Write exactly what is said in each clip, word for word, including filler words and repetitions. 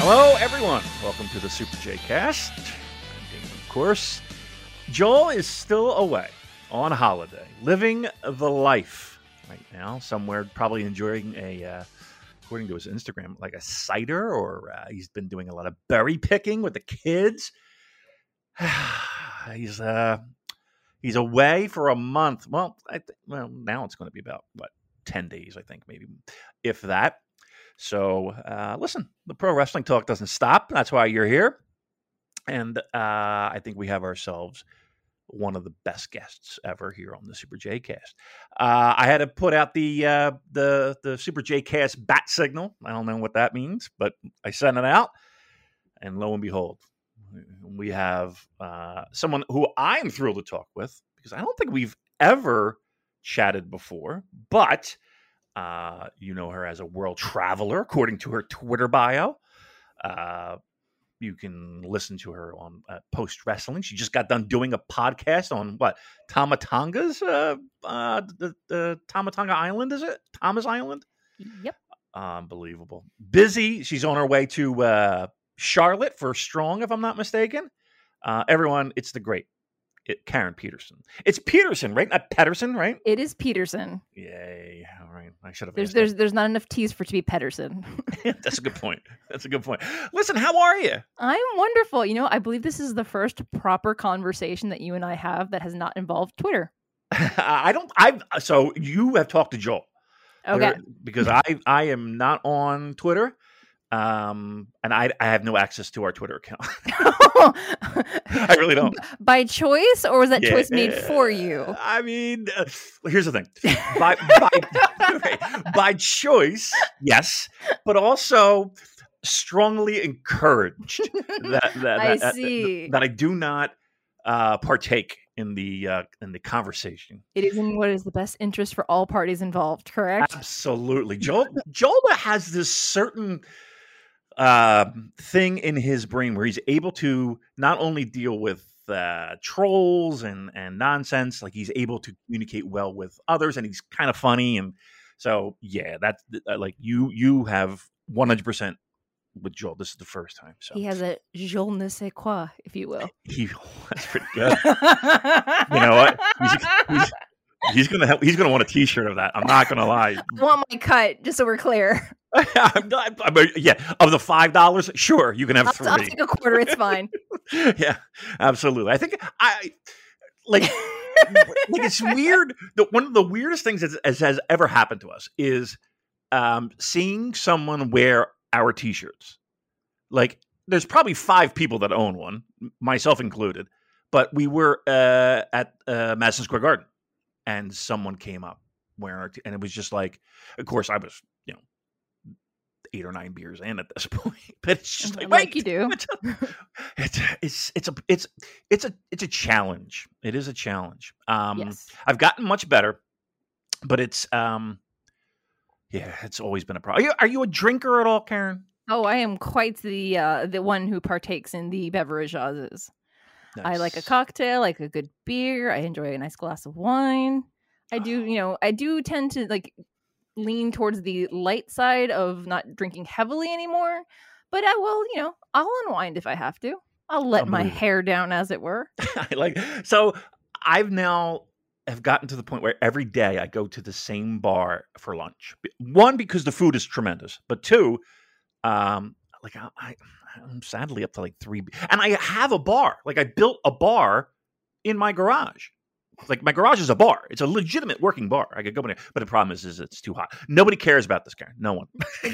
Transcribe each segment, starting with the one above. Hello, everyone. Welcome to the Super J Cast. I'm David, of course. Joel is still away on holiday, living the life right now, somewhere probably enjoying a, uh, according to his Instagram, like a cider, or uh, he's been doing a lot of berry picking with the kids. he's uh, he's away for a month. Well, I th- well, now it's going to be about, what, ten days, I think, maybe, if that. So uh, listen, the pro wrestling talk doesn't stop. That's why you're here. And uh, I think we have ourselves one of the best guests ever here on the Super J Cast. Uh, I had to put out the uh, the the Super J Cast bat signal. I don't know what that means, but I sent it out, and lo and behold, we have uh, someone who I'm thrilled to talk with, because I don't think we've ever chatted before, but uh, you know her as a world traveler, according to her Twitter bio. Uh, You can listen to her on uh, Post Wrestling. She just got done doing a podcast on what? Tama Tonga's, uh, uh, the, the Tama Tonga Island, is it? Tama's Island? Yep. Unbelievable. Busy. She's on her way to uh, Charlotte for Strong, if I'm not mistaken. Uh, everyone, it's the great it, Karen Peterson. It's Peterson, right? Not Pedersen, right? It is Peterson. Yay. All right. I should have there's, there's, there's not enough T's for it to be Pedersen. That's a good point. That's a good point. Listen, how are you? I'm wonderful. You know, I believe this is the first proper conversation that you and I have that has not involved Twitter. I don't, I've, so you have talked to Joel. Okay. There, because I, I am not on Twitter. Um, and I, I have no access to our Twitter account. I really don't. By choice, or was that yeah, choice made for you? I mean, uh, here's the thing. By, by, okay, by choice, yes, but also strongly encouraged that, that, that, I, that, see. That, that I do not uh, partake in the uh, in the conversation. It is in what is the best interest for all parties involved, correct? Absolutely. Joel, Joel has this certain... Uh, thing in his brain where he's able to not only deal with uh, trolls and, and nonsense, like he's able to communicate well with others, and he's kind of funny. And so, yeah, that's uh, like you you have one hundred percent with Joel. This is the first time. So he has a Joel ne sais quoi, if you will. He, that's pretty good. You know what? He's, he's, he's gonna help, he's gonna want a T-shirt of that. I'm not gonna lie. I want my cut, just so we're clear. I'm not, I'm, yeah, of the five dollars, sure, you can have I'll, three. I'll take a quarter. It's fine. Yeah, absolutely. I think I like like it's weird. The, one of the weirdest things that has, has ever happened to us is um, seeing someone wear our T-shirts. Like, there's probably five people that own one, myself included. But we were uh, at uh, Madison Square Garden. And someone came up wearing our t- and it was just like, of course, I was, you know, eight or nine beers in at this point. But it's just like, like wait, you do. It's a, it's it's it's a it's it's a it's a challenge. It is a challenge. Um, yes. I've gotten much better, but it's um, yeah, it's always been a problem. Are you, are you a drinker at all, Karen? Oh, I am quite the uh, the one who partakes in the beverages. Nice. I like a cocktail, I like a good beer. I enjoy a nice glass of wine. I do, you know, I do tend to like lean towards the light side of not drinking heavily anymore. But I will, you know, I'll unwind if I have to. I'll let my hair down, as it were. I like so. I've now have gotten to the point where every day I go to the same bar for lunch. One, because the food is tremendous, but two, um, like I. I I'm sadly up to like three. And I have a bar. Like I built a bar in my garage. Like my garage is a bar. It's a legitimate working bar. I could go in there. But the problem is, is it's too hot. Nobody cares about this, Karen. No one.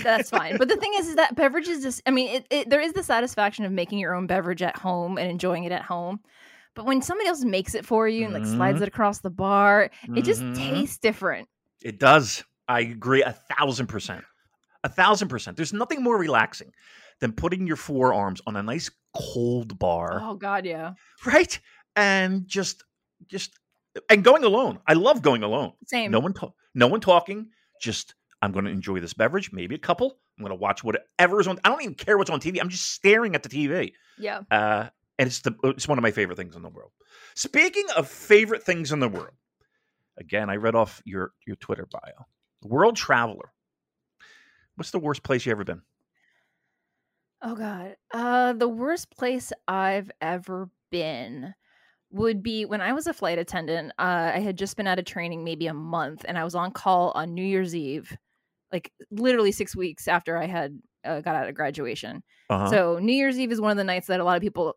That's fine. But the thing is, is that beverage is just, I mean, it, it, there is the satisfaction of making your own beverage at home and enjoying it at home. But when somebody else makes it for you and like mm-hmm. slides it across the bar, mm-hmm. it just tastes different. It does. I agree a thousand percent. A thousand percent. There's nothing more relaxing than putting your forearms on a nice cold bar. Oh, God, yeah. Right? And just, just, and going alone. I love going alone. Same. No one, ta- no one talking. Just, I'm going to enjoy this beverage. Maybe a couple. I'm going to watch whatever is on. I don't even care what's on T V. I'm just staring at the T V. Yeah. Uh, and it's the, it's one of my favorite things in the world. Speaking of favorite things in the world, again, I read off your, your Twitter bio. World traveler. What's the worst place you ever been? Oh, God. Uh, the worst place I've ever been would be when I was a flight attendant. Uh, I had just been out of training maybe a month, and I was on call on New Year's Eve, like literally six weeks after I had uh, got out of graduation. Uh-huh. So New Year's Eve is one of the nights that a lot of people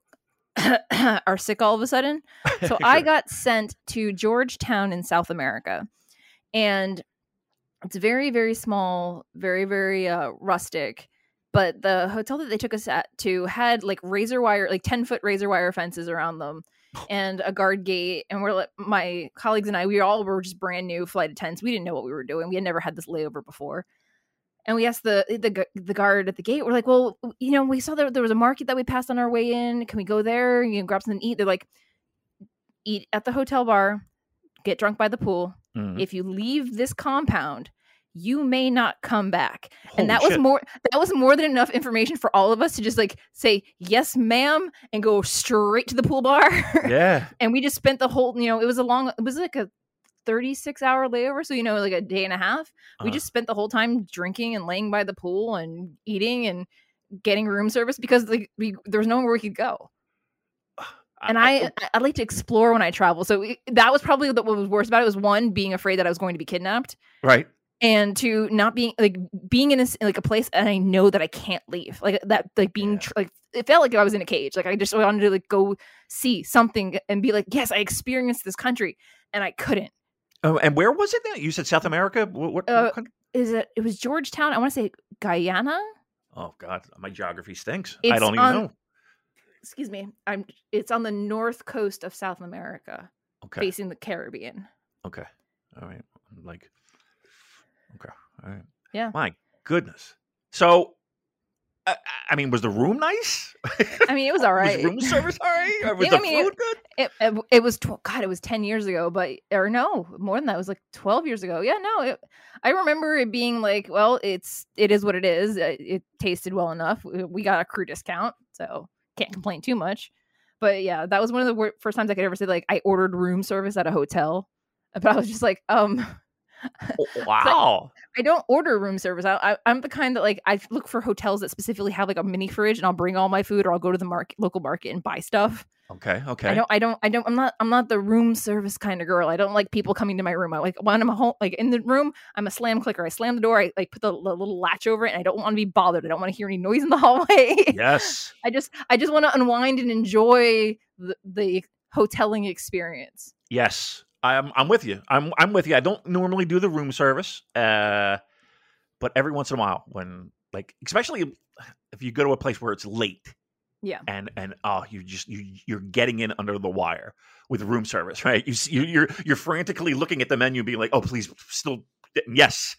are sick all of a sudden. So sure. I got sent to Georgetown in South America. And it's very, very small, very, very uh, rustic. But the hotel that they took us at to had like razor wire, like ten foot razor wire fences around them and a guard gate. And we're like, my colleagues and I, we all were just brand new flight attendants. We didn't know what we were doing. We had never had this layover before. And we asked the, the the guard at the gate, we're like, well, you know, we saw that there was a market that we passed on our way in. Can we go there? You know, grab something to eat? They're like, eat at the hotel bar, get drunk by the pool. Mm-hmm. If you leave this compound, you may not come back. Holy and that shit. was more that was more than enough information for all of us to just like say, yes, ma'am, and go straight to the pool bar. Yeah. And we just spent the whole, you know, it was a long, it was like a thirty-six hour layover, so you know, like a day and a half. Uh-huh. We just spent the whole time drinking and laying by the pool and eating and getting room service because like we, there was nowhere we could go. And I, I, I, I like to explore when I travel, so it, that was probably what was worst about it. Was one, being afraid that I was going to be kidnapped, right, and two, not being like being in a, like a place and I know that I can't leave, like that, like being yeah. tr- like it felt like I was in a cage. Like I just wanted to like go see something and be like, yes, I experienced this country, and I couldn't. Oh, and where was it then? You said South America? What, what, uh, what country? Is it? It was Georgetown. I want to say Guyana. Oh, God. My geography stinks. It's I don't even on, know. Excuse me. I'm. It's on the north coast of South America. Okay. Facing the Caribbean. Okay. All right. Like, okay. All right. Yeah. My goodness. So, I, I mean, was the room nice? I mean, it was all right. Was room service all right? Or was yeah, the I mean, food good? It, it, it was, tw- God, it was ten years ago, but, or no, more than that, it was like twelve years ago. Yeah, no, it, I remember it being like, well, it's, it is what it is. It, it tasted well enough. We got a crew discount, so can't complain too much. But yeah, that was one of the wor- first times I could ever say, like, I ordered room service at a hotel, but I was just like, um, oh, wow. I, I don't order room service. I, I, I'm the kind that like, I look for hotels that specifically have like a mini fridge, and I'll bring all my food, or I'll go to the market, local market, and buy stuff. Okay. Okay. I don't. I don't. I don't. I'm not. I'm not the room service kind of girl. I don't like people coming to my room. I like when I'm home, like in the room, I'm a slam clicker. I slam the door. I like put the, the little latch over it, and I don't want to be bothered. I don't want to hear any noise in the hallway. Yes. I just. I just want to unwind and enjoy the, the hoteling experience. Yes, I'm. I'm with you. I'm. I'm with you. I don't normally do the room service, uh, but every once in a while, when like, especially if you go to a place where it's late. Yeah, and and oh, you just you you're getting in under the wire with room service, right? You see, you're you're frantically looking at the menu, being like, "Oh, please, still yes,"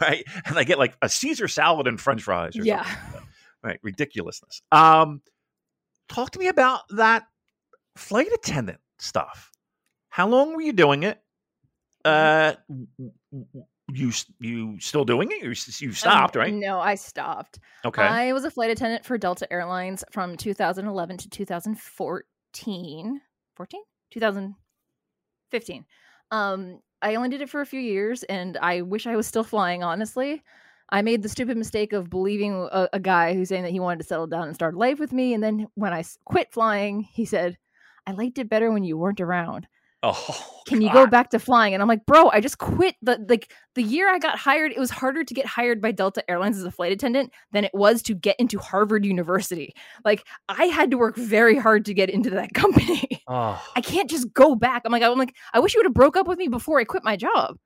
right? And I get like a Caesar salad and French fries, or yeah, something like that. Right? Ridiculousness. Um, talk to me about that flight attendant stuff. How long were you doing it? Uh, you you still doing it? You you stopped, um, right? No, I stopped. Okay. I was a flight attendant for Delta Airlines from two thousand eleven to two thousand fourteen. fourteen? two thousand fifteen. Um, I only did it for a few years, and I wish I was still flying, honestly. I made the stupid mistake of believing a, a guy who's saying that he wanted to settle down and start life with me, and then when I quit flying, he said, "I liked it better when you weren't around. Oh, can you God. go back to flying?" And I'm like, bro, I just quit. The like the year I got hired, it was harder to get hired by Delta Airlines as a flight attendant than it was to get into Harvard University. Like I had to work very hard to get into that company. Oh. I can't just go back. I'm like, I'm like, I wish you would have broke up with me before I quit my job.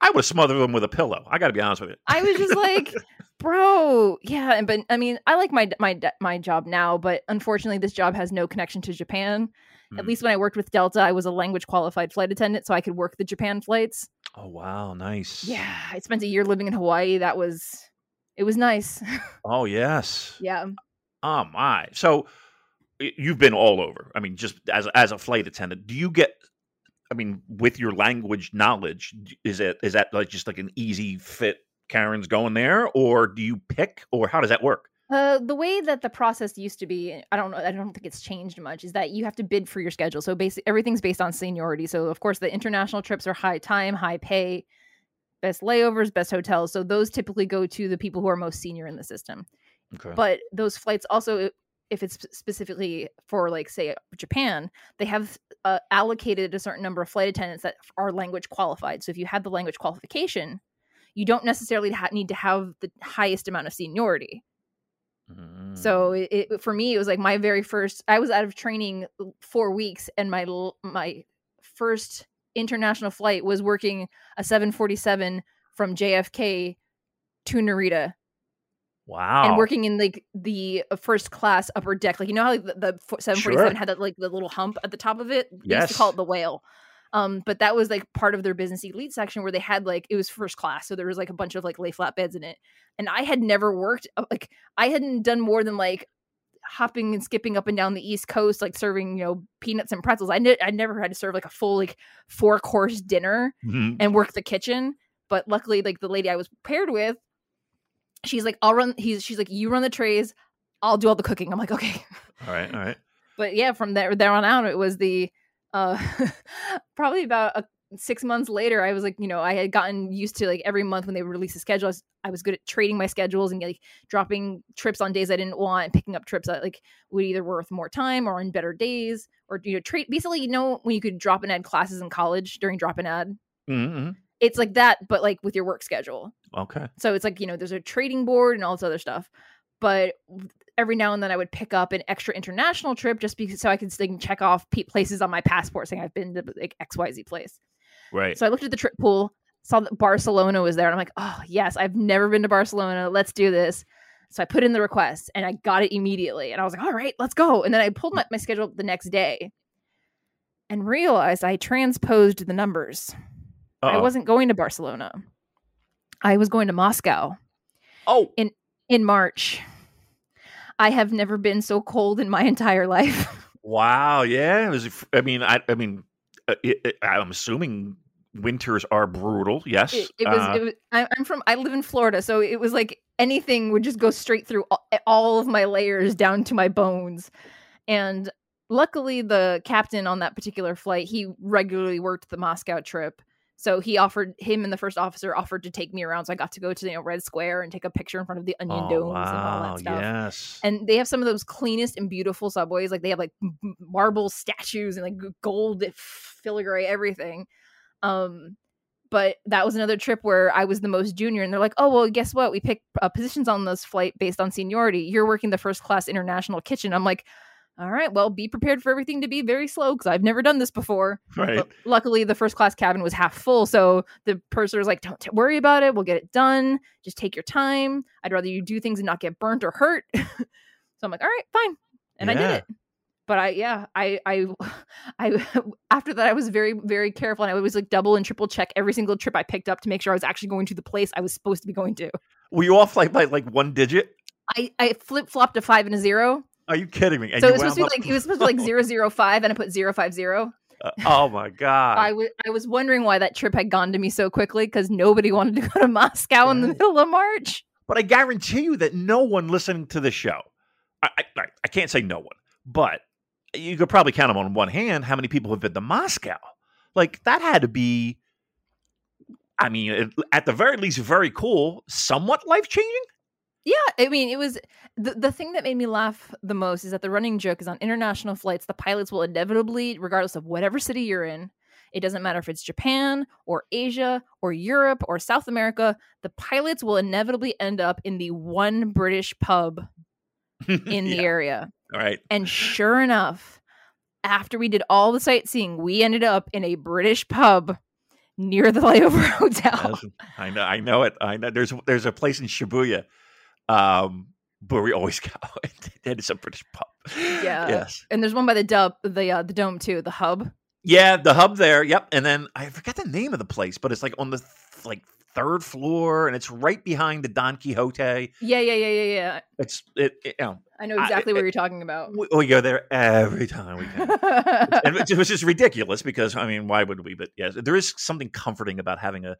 I would smother them with a pillow. I got to be honest with you. I was just like, bro, yeah. And but I mean, I like my my my job now, but unfortunately, this job has no connection to Japan. Mm. At least when I worked with Delta, I was a language qualified flight attendant, so I could work the Japan flights. Oh wow, nice. Yeah, I spent a year living in Hawaii. That was, it was nice. Oh yes. Yeah. Oh my. So you've been all over. I mean, just as as a flight attendant, do you get, I mean, with your language knowledge, is it is that like just like an easy fit, Karen's going there, or do you pick, or how does that work? Uh, the way that the process used to be, I don't know, I don't think it's changed much, is that you have to bid for your schedule. So basically everything's based on seniority. So of course the international trips are high time, high pay, best layovers, best hotels. So those typically go to the people who are most senior in the system. Okay. But those flights also, if it's specifically for like, say, Japan, they have uh, allocated a certain number of flight attendants that are language qualified. So if you have the language qualification, you don't necessarily ha- need to have the highest amount of seniority. Mm. So it, it, for me, it was like my very first, I was out of training four weeks and my my first international flight was working a seven forty-seven from J F K to Narita. Wow. And working in like the first class upper deck. Like, you know how like, the, the seven forty-seven sure. had that like the little hump at the top of it? Yes. They used to call it the whale. Um, but that was like part of their business elite section where they had like, it was first class. So there was like a bunch of like lay flat beds in it. And I had never worked, like I hadn't done more than like hopping and skipping up and down the East Coast, like serving, you know, peanuts and pretzels. I, ne- I never had to serve like a full like four course dinner mm-hmm. and work the kitchen. But luckily, like the lady I was paired with, she's like, I'll run, he's, she's like, you run the trays, I'll do all the cooking. I'm like, okay. All right. All right. But yeah, from there, there on out, it was the, uh, probably about a, six months later, I was like, you know, I had gotten used to like every month when they release a schedule, I was, I was good at trading my schedules and like dropping trips on days I didn't want and picking up trips that like would either worth more time or on better days or, you know, trade. Basically, you know, when you could drop and add classes in college during drop and add. Mm-hmm. It's like that, but like with your work schedule. Okay. So it's like, you know, there's a trading board and all this other stuff. But every now and then I would pick up an extra international trip just because so I could like, check off p- places on my passport saying I've been to like X Y Z place. Right. So I looked at the trip pool, saw that Barcelona was there. And I'm like, oh, yes, I've never been to Barcelona. Let's do this. So I put in the request and I got it immediately. And I was like, all right, let's go. And then I pulled my, my schedule up the next day and realized I transposed the numbers. Uh-oh. I wasn't going to Barcelona. I was going to Moscow. Oh, in in March. I have never been so cold in my entire life. Wow, yeah. It was, I mean, I, I mean, it, it, I'm assuming winters are brutal. Yes, it, it was. Uh, it was I, I'm from. I live in Florida, so it was like anything would just go straight through all, all of my layers down to my bones, and luckily, the captain on that particular flight, he regularly worked the Moscow trip. So he offered him and the first officer offered to take me around. So I got to go to, you know, Red Square and take a picture in front of the Onion oh, Domes wow, and all that stuff. Yes. And they have some of those cleanest and beautiful subways. Like they have like marble statues and like gold filigree, everything. Um, but that was another trip where I was the most junior. And they're like, oh, well, guess what? We picked uh, positions on this flight based on seniority. You're working the first class international kitchen. I'm like, all right, well, be prepared for everything to be very slow because I've never done this before. Right. But luckily, the first class cabin was half full. So the purser was like, don't t- worry about it. We'll get it done. Just take your time. I'd rather you do things and not get burnt or hurt. So I'm like, all right, fine. And yeah. I did it. But I, yeah, I, I, I, after that, I was very, very careful. And I was like double and triple check every single trip I picked up to make sure I was actually going to the place I was supposed to be going to. Were you off like by like one digit? I, I flip flopped a five and a zero. Are you kidding me? And so it was supposed to be like it was supposed to be like zero zero five, and I put zero five zero. Uh, oh my god! I was I was wondering why that trip had gone to me so quickly because nobody wanted to go to Moscow in the middle of March. But I guarantee you that no one listening to the show, I, I I can't say no one, but you could probably count them on one hand how many people have been to Moscow. Like that had to be, I mean, at the very least, very cool, somewhat life changing. Yeah, I mean, it was the, the thing that made me laugh the most is that the running joke is on international flights, the pilots will inevitably, regardless of whatever city you're in, it doesn't matter if it's Japan or Asia or Europe or South America, the pilots will inevitably end up in the one British pub in yeah. the area. All right. And sure enough, after we did all the sightseeing, we ended up in a British pub near the layover hotel. I know, I know it. I know there's there's a place in Shibuya. Um, but we always go. That is a British pub. Yeah. Yes. And there's one by the dub, the uh, the dome too, the hub. Yeah, the hub there. Yep. And then I forget the name of the place, but it's like on the th- like third floor, and it's right behind the Don Quixote. Yeah, yeah, yeah, yeah, yeah. It's it. it you know, I know exactly I, what it, you're talking about. We, we go there every time we can, and it was just ridiculous because I mean, why would we? But yes, yeah, there is something comforting about having a.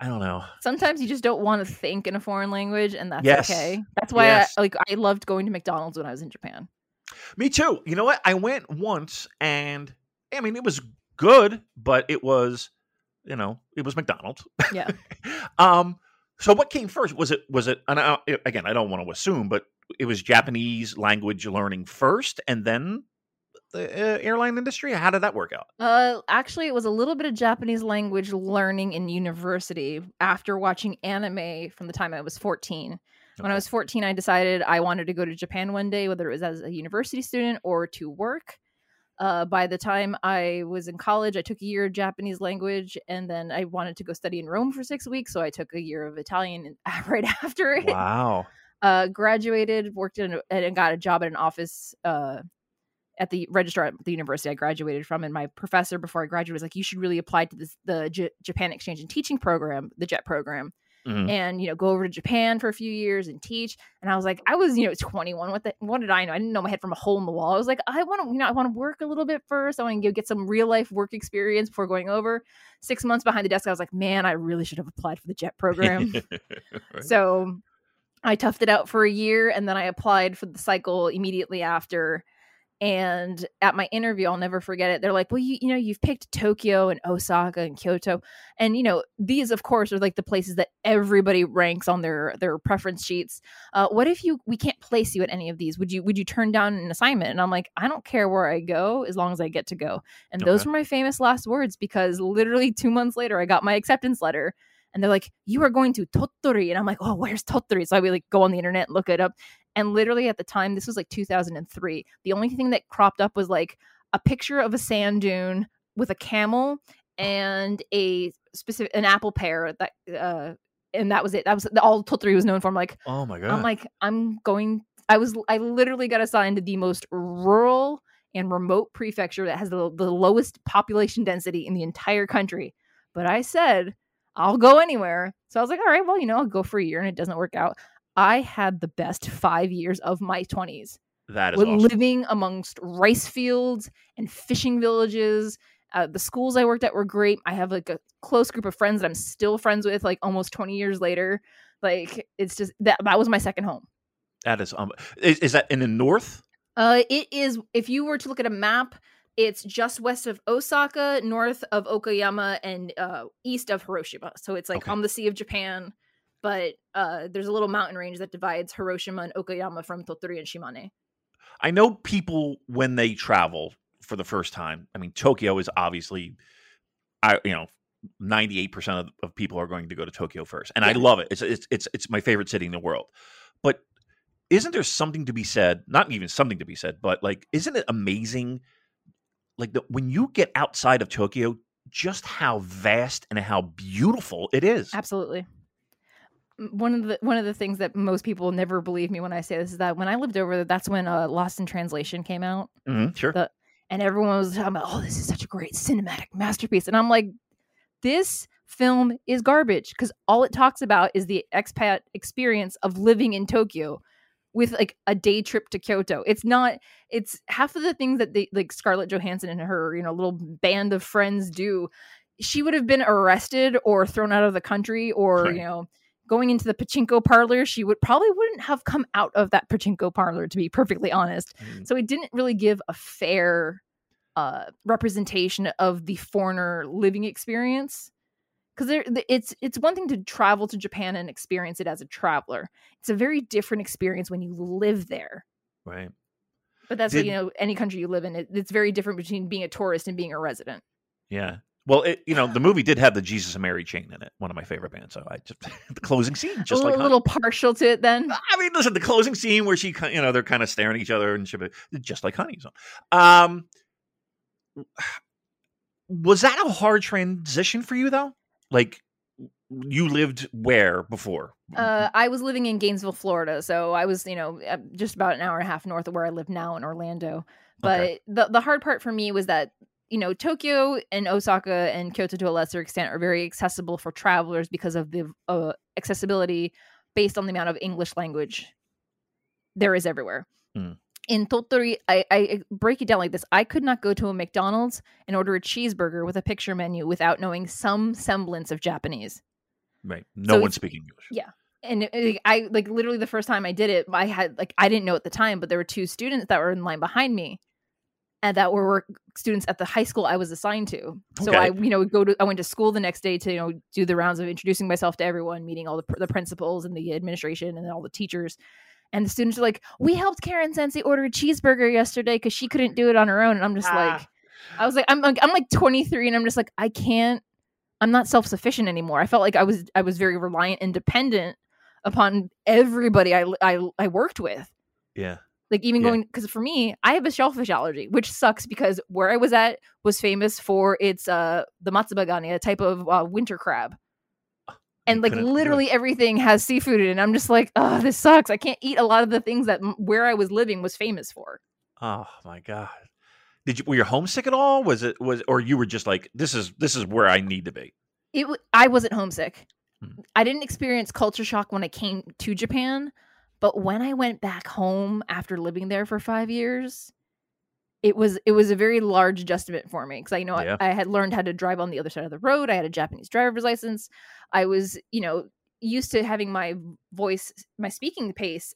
I don't know. Sometimes you just don't want to think in a foreign language, and that's yes. okay. That's why yes. I, like I loved going to McDonald's when I was in Japan. Me too. You know what? I went once, and I mean, it was good, but it was, you know, it was McDonald's. Yeah. um. So what came first? Was it? Was it? And I, again, I don't want to assume, but it was Japanese language learning first, and then the airline industry? How did that work out? Uh, actually, it was a little bit of Japanese language learning in university after watching anime from the time I was fourteen. Okay. When I was fourteen, I decided I wanted to go to Japan one day, whether it was as a university student or to work. Uh, by the time I was in college, I took a year of Japanese language, and then I wanted to go study in Rome for six weeks, so I took a year of Italian right after it. Wow. Uh, graduated, worked in, and got a job at an office uh at the registrar at the university I graduated from. And my professor before I graduated was like, you should really apply to this, the J- Japan Exchange and Teaching program, the JET program, mm-hmm. and, you know, go over to Japan for a few years and teach. And I was like, I was, you know, twenty-one. What the, what did I know? I didn't know my head from a hole in the wall. I was like, I want to, you know, I want to work a little bit first. I want to get some real life work experience before going over. Six months behind the desk, I was like, man, I really should have applied for the JET program. Right. So I toughed it out for a year, and then I applied for the cycle immediately after. And at my interview, I'll never forget it. They're like, well, you, you know, you've picked Tokyo and Osaka and Kyoto. And, you know, these, of course, are like the places that everybody ranks on their their preference sheets. Uh, what if you we can't place you at any of these? Would you would you turn down an assignment? And I'm like, I don't care where I go as long as I get to go. And okay. those were my famous last words, because literally two months later, I got my acceptance letter. And they're like, you are going to Tottori. And I'm like, oh, where's Tottori? So I would like go on the internet and look it up. And literally at the time, this was like two thousand three. The only thing that cropped up was like a picture of a sand dune with a camel and a specific an apple pear. That uh, and that was it. That was all Tottori was known for. I'm like, oh my god. I'm like, I'm going. I was. I literally got assigned to the most rural and remote prefecture that has the, the lowest population density in the entire country. But I said, I'll go anywhere. So I was like, all right, well, you know, I'll go for a year, and it doesn't work out. I had the best five years of my twenties. That is We're awesome. Living amongst rice fields and fishing villages. Uh, the schools I worked at were great. I have like a close group of friends that I'm still friends with, like almost twenty years later. Like it's just that that was my second home. That is, um, is, is that in the north? Uh, it is. If you were to look at a map, it's just west of Osaka, north of Okayama, and uh, east of Hiroshima. So it's like okay. on the Sea of Japan, but uh, there's a little mountain range that divides Hiroshima and Okayama from Tottori and Shimane. I know people, when they travel for the first time, I mean, Tokyo is obviously, I you know, ninety-eight percent of, of people are going to go to Tokyo first. And yeah. I love it. It's, it's it's it's my favorite city in the world. But isn't there something to be said, not even something to be said, but like, isn't it amazing Like the, when you get outside of Tokyo, just how vast and how beautiful it is. Absolutely. One of the one of the things that most people never believe me when I say this is that when I lived over there, that's when uh, Lost in Translation came out. Mm-hmm, sure. The, and everyone was talking about, oh, this is such a great cinematic masterpiece. And I'm like, this film is garbage, because all it talks about is the expat experience of living in Tokyo, with like a day trip to Kyoto. It's not, it's half of the things that they like Scarlett Johansson and her, you know, little band of friends do. She would have been arrested or thrown out of the country, or, sure. you know, going into the pachinko parlor. She would probably wouldn't have come out of that pachinko parlor, to be perfectly honest. Mm. So it didn't really give a fair uh, representation of the foreigner living experience. Because it's it's one thing to travel to Japan and experience it as a traveler. It's a very different experience when you live there. Right. But that's, Did, what, you know, any country you live in, it, it's very different between being a tourist and being a resident. Yeah. Well, it, you know, the movie did have the Jesus and Mary chain in it. One of my favorite bands. So I just, the closing scene, just a like a little honey. Partial to it then. I mean, listen, the closing scene where she, you know, they're kind of staring at each other and she, just like Honey's on. Um, was that a hard transition for you though? Like, you lived where before? Uh, I was living in Gainesville, Florida. So I was, you know, just about an hour and a half north of where I live now in Orlando. But okay. the, the hard part for me was that you know, Tokyo and Osaka and Kyoto to a lesser extent are very accessible for travelers because of the uh, accessibility based on the amount of English language there is everywhere. Mm. In Tottori, I, I break it down like this. I could not go to a McDonald's and order a cheeseburger with a picture menu without knowing some semblance of Japanese. Right. No so one's speaking English. Yeah. And it, it, I like literally the first time I did it, I had like, I didn't know at the time, but there were two students that were in line behind me and that were work, students at the high school I was assigned to. So okay. I, you know, go to, I went to school the next day to, you know, do the rounds of introducing myself to everyone, meeting all the, the principals and the administration and all the teachers. And the students are like, we helped Karen Sensei order a cheeseburger yesterday because she couldn't do it on her own. And I'm just ah. like, I was like, I'm like, I'm like twenty-three and I'm just like, I can't, I'm not self-sufficient anymore. I felt like I was, I was very reliant and dependent upon everybody I, I, I worked with. Yeah. Like even yeah. going, because for me, I have a shellfish allergy, which sucks because where I was at was famous for its, uh, the matsubagani, a type of uh, winter crab. And like literally everything has seafood in it. And I'm just like, oh, this sucks. I can't eat a lot of the things that m- where I was living was famous for. Oh my God. Did you, were you homesick at all? Was it, was, or you were just like, this is, this is where I need to be. It w- I wasn't homesick. Hmm. I didn't experience culture shock when I came to Japan, but when I went back home after living there for five years, it was, it was a very large adjustment for me. Cause I, you know, yeah. I, I had learned how to drive on the other side of the road. I had a Japanese driver's license. I was, you know, used to having my voice, my speaking pace,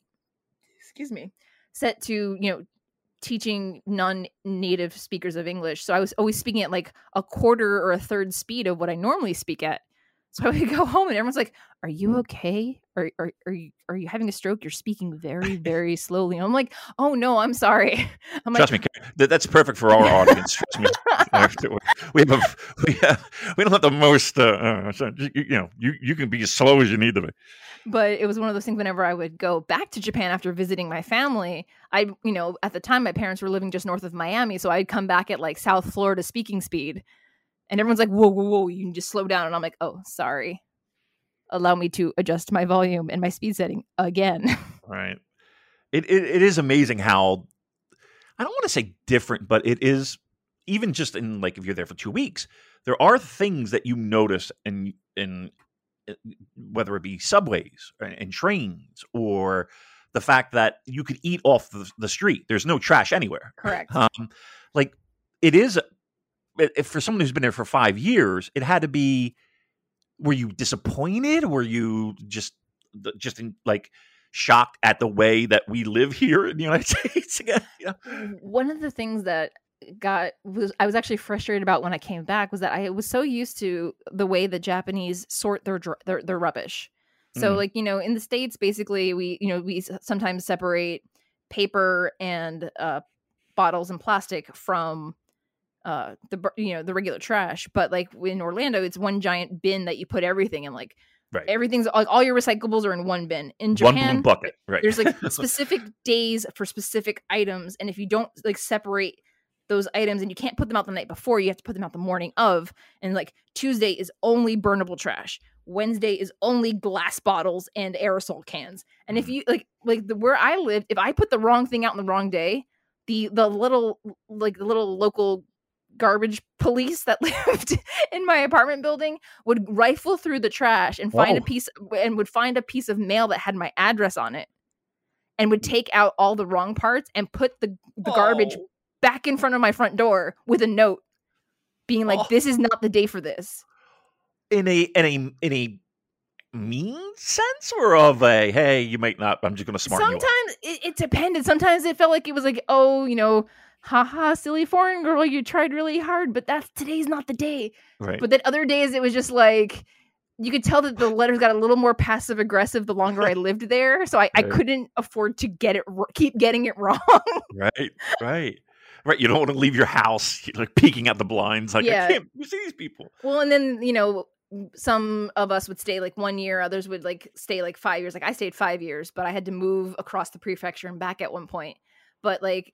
excuse me, set to, you know, teaching non-native speakers of English. So I was always speaking at like a quarter or a third speed of what I normally speak at. So I would go home and everyone's like, are you okay? Are, are, are you are you having a stroke? You're speaking very, very slowly. And I'm like, oh, no, I'm sorry. I'm Trust like, me. That's perfect for our audience. Trust me. We, have a, we, have, we don't have the most, uh, you, you know, you, you can be as slow as you need to be. But it was one of those things whenever I would go back to Japan after visiting my family, I, you know, at the time, my parents were living just north of Miami. So I'd come back at like South Florida speaking speed. And everyone's like, whoa, whoa, whoa, you can just slow down. And I'm like, oh, sorry. Allow me to adjust my volume and my speed setting again. Right. It, it It is amazing how, I don't want to say different, but it is, even just in like, if you're there for two weeks, there are things that you notice in, in whether it be subways and trains or the fact that you could eat off the, the street. There's no trash anywhere. Correct. Um, like it is... If for someone who's been there for five years, it had to be, were you disappointed? Were you just, just in, like shocked at the way that we live here in the United States? Yeah. One of the things that got, was I was actually frustrated about when I came back was that I was so used to the way the Japanese sort their, their, their rubbish. So mm. like, you know, in the States, basically we, you know, we sometimes separate paper and uh, bottles and plastic from uh the you know the regular trash, but like in Orlando it's one giant bin that you put everything in, like right. everything's all, all your recyclables are in one bin. In Japan, one bucket, right. There's like specific days for specific items, and if you don't like separate those items and you can't put them out the night before, you have to put them out the morning of, and like Tuesday is only burnable trash, Wednesday is only glass bottles and aerosol cans, and if you like like the where I lived, if I put the wrong thing out on the wrong day, the the little like the little local garbage police that lived in my apartment building would rifle through the trash and find Whoa. a piece and would find a piece of mail that had my address on it and would take out all the wrong parts and put the, the oh. garbage back in front of my front door with a note being like, oh. this is not the day for this. In a, in a, in a mean sense, or of a, hey, you might not, I'm just going to smart Sometimes you it, it depended. Sometimes it felt like it was like, oh, you know, haha, silly foreign girl, you tried really hard, but that's today's not the day. Right. But then other days it was just like, you could tell that the letters got a little more passive aggressive the longer I lived there. So I, right. I couldn't afford to get it, keep getting it wrong. Right, right, right. You don't want to leave your house, you're like peeking out the blinds. Like, yeah. I can't see these people. Well, and then, you know, some of us would stay like one year. Others would like stay like five years. Like I stayed five years, but I had to move across the prefecture and back at one point. But like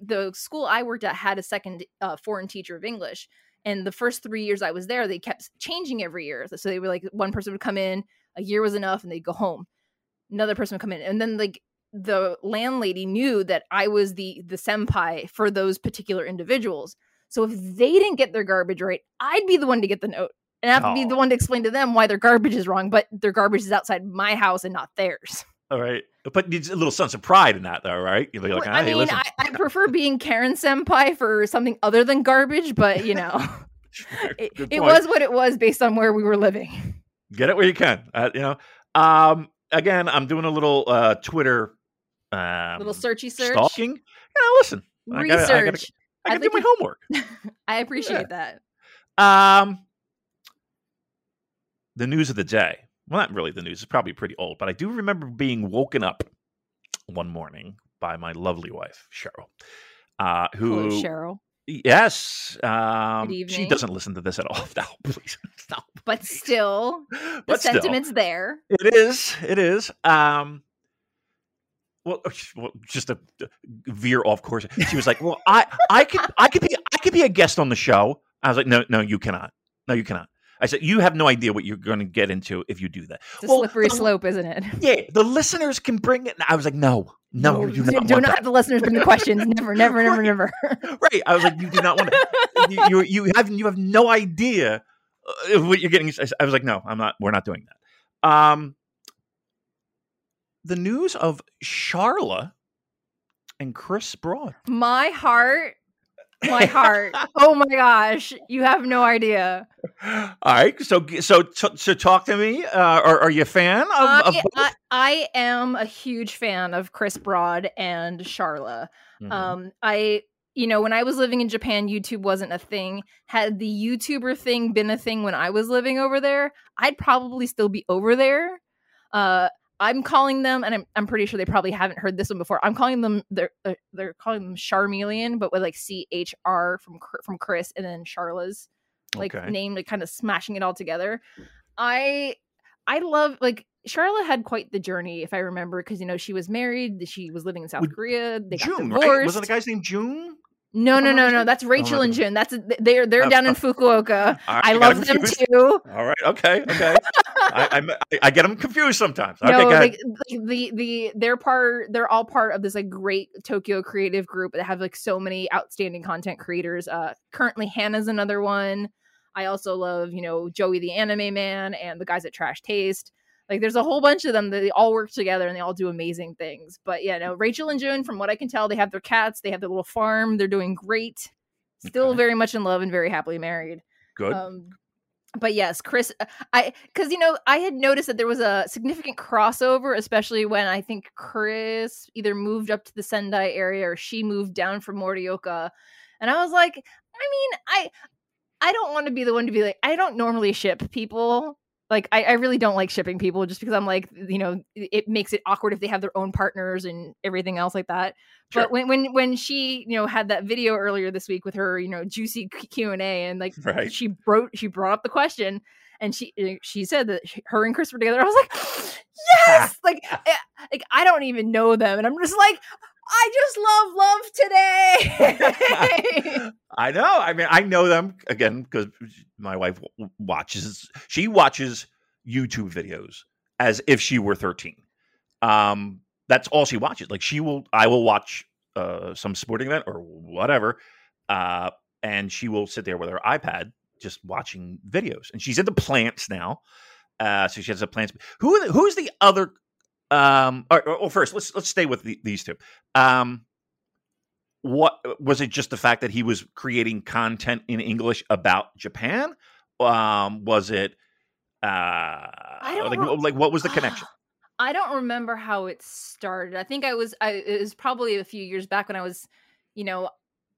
the school I worked at had a second uh, foreign teacher of English. And the first three years I was there, they kept changing every year. So they were like, one person would come in, a year was enough, and they'd go home. Another person would come in. And then like the landlady knew that I was the the senpai for those particular individuals. So if they didn't get their garbage right, I'd be the one to get the note. And I have oh. to be the one to explain to them why their garbage is wrong, but their garbage is outside my house and not theirs. All right. But a little sense of pride in that, though, right? You're like, well, ah, I hey, mean, I, I prefer being Karen Senpai for something other than garbage, but, you know, it, it was what it was based on where we were living. Get it where you can. Uh, you know, um, again, I'm doing a little uh, Twitter. Um, little searchy search. Stalking. Yeah, listen. Research. I, gotta, I, gotta, I can I do my homework. I appreciate yeah. that. Um, the news of the day. Well, not really the news. It's probably pretty old, but I do remember being woken up one morning by my lovely wife, Cheryl. Uh, who? Hello, Cheryl. Yes. Um, Good evening. She doesn't listen to this at all. No, please. No. But still, the but sentiment's still, there. It is. It is. Um, well, well, just to veer off course, she was like, "Well, I, I could, I could be, I could be a guest on the show." I was like, "No, no, you cannot. No, you cannot." I said, you have no idea what you're going to get into if you do that. It's a well, slippery the, slope, isn't it? Yeah, the listeners can bring it. I was like, no, no, you, you do not. Do not have the listeners bring the questions. Never, never, never, never. Right. I was like, you do not want it. you, you, you have, you have no idea what you're getting. I was like, no, I'm not. We're not doing that. Um, the news of Sharla and Chris Broad. My heart. My heart. Oh my gosh. You have no idea. All right. So, so, so talk to me. Uh, are, are you a fan? Of, I, of I, I am a huge fan of Chris Broad and Sharla. Mm-hmm. Um, I, you know, when I was living in Japan, YouTube wasn't a thing. Had the YouTuber thing been a thing when I was living over there, I'd probably still be over there. Uh, I'm calling them, and I'm I'm pretty sure they probably haven't heard this one before. I'm calling them they're they're calling them Charmeleon, but with like C H R from from Chris, and then Sharla's like okay. name, like kind of smashing it all together. I I love like Sharla had quite the journey, if I remember, because you know she was married, she was living in South with Korea, they June, got divorced. Right? Wasn't the guy's name June? No, no, no, no. That's Rachel oh, and June. That's they're they're uh, down in Fukuoka. Right, I love them confused. Too. All right, okay, okay. I, I I get them confused sometimes. Okay, no, like the the they're part they're all part of this like great Tokyo creative group that have like so many outstanding content creators. Uh, currently Hannah's another one. I also love you know Joey the Anime Man and the guys at Trash Taste. Like there's a whole bunch of them that they all work together and they all do amazing things. But yeah, no, Rachel and June, from what I can tell, they have their cats, they have their little farm, they're doing great. Still okay. very much in love and very happily married. Good. Um, but yes, Chris, I because you know I had noticed that there was a significant crossover, especially when I think Chris either moved up to the Sendai area or she moved down from Morioka, and I was like, I mean, I I don't want to be the one to be like I don't normally ship people. Like, I, I really don't like shipping people just because I'm like, you know, it makes it awkward if they have their own partners and everything else like that. Sure. But when, when when she, you know, had that video earlier this week with her, you know, juicy Q and A and like right. she brought she brought up the question and she she said that she, her and Chris were together. I was like, yes, like, I, like, I don't even know them. And I'm just like, I just love love today. I know. I mean, I know them again because my wife w- watches. She watches YouTube videos as if she were thirteen. Um, that's all she watches. Like she will, I will watch uh, some sporting event or whatever, uh, and she will sit there with her iPad just watching videos. And she's into plants now, uh, so she has a plants. Who who's the other? Um, all right, well, first let's let's stay with the, these two. Um, what was it? Just the fact that he was creating content in English about Japan? Um, was it? Uh, I don't like, re- like what was the connection? I don't remember how it started. I think I was. I, it was probably a few years back when I was, you know,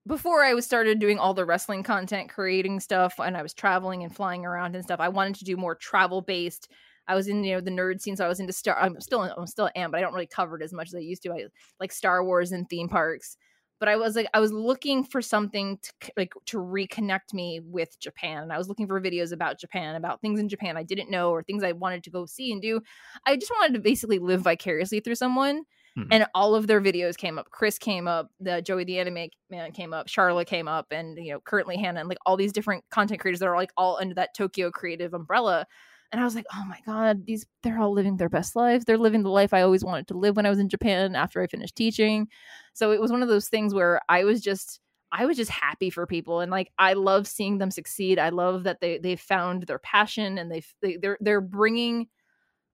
before I was started doing all the wrestling content, creating stuff, and I was traveling and flying around and stuff. I wanted to do more travel based. I was in, you know, the nerd scene, so I was into Star. I'm still, I'm still am, but I don't really cover it as much as I used to. I like Star Wars and theme parks, but I was like, I was looking for something to like to reconnect me with Japan, and I was looking for videos about Japan, about things in Japan I didn't know or things I wanted to go see and do. I just wanted to basically live vicariously through someone, mm-hmm. and all of their videos came up. Chris came up, the Joey the Anime Man came up, Sharla came up, and you know, currently Hannah, and like all these different content creators that are like all under that Tokyo creative umbrella. And I was like, oh my God, these they're all living their best lives. They're living the life I always wanted to live when I was in Japan after I finished teaching. So it was one of those things where I was just, I was just happy for people. And like, I love seeing them succeed. I love that they, they found their passion, and they've, they, they're, they're bringing,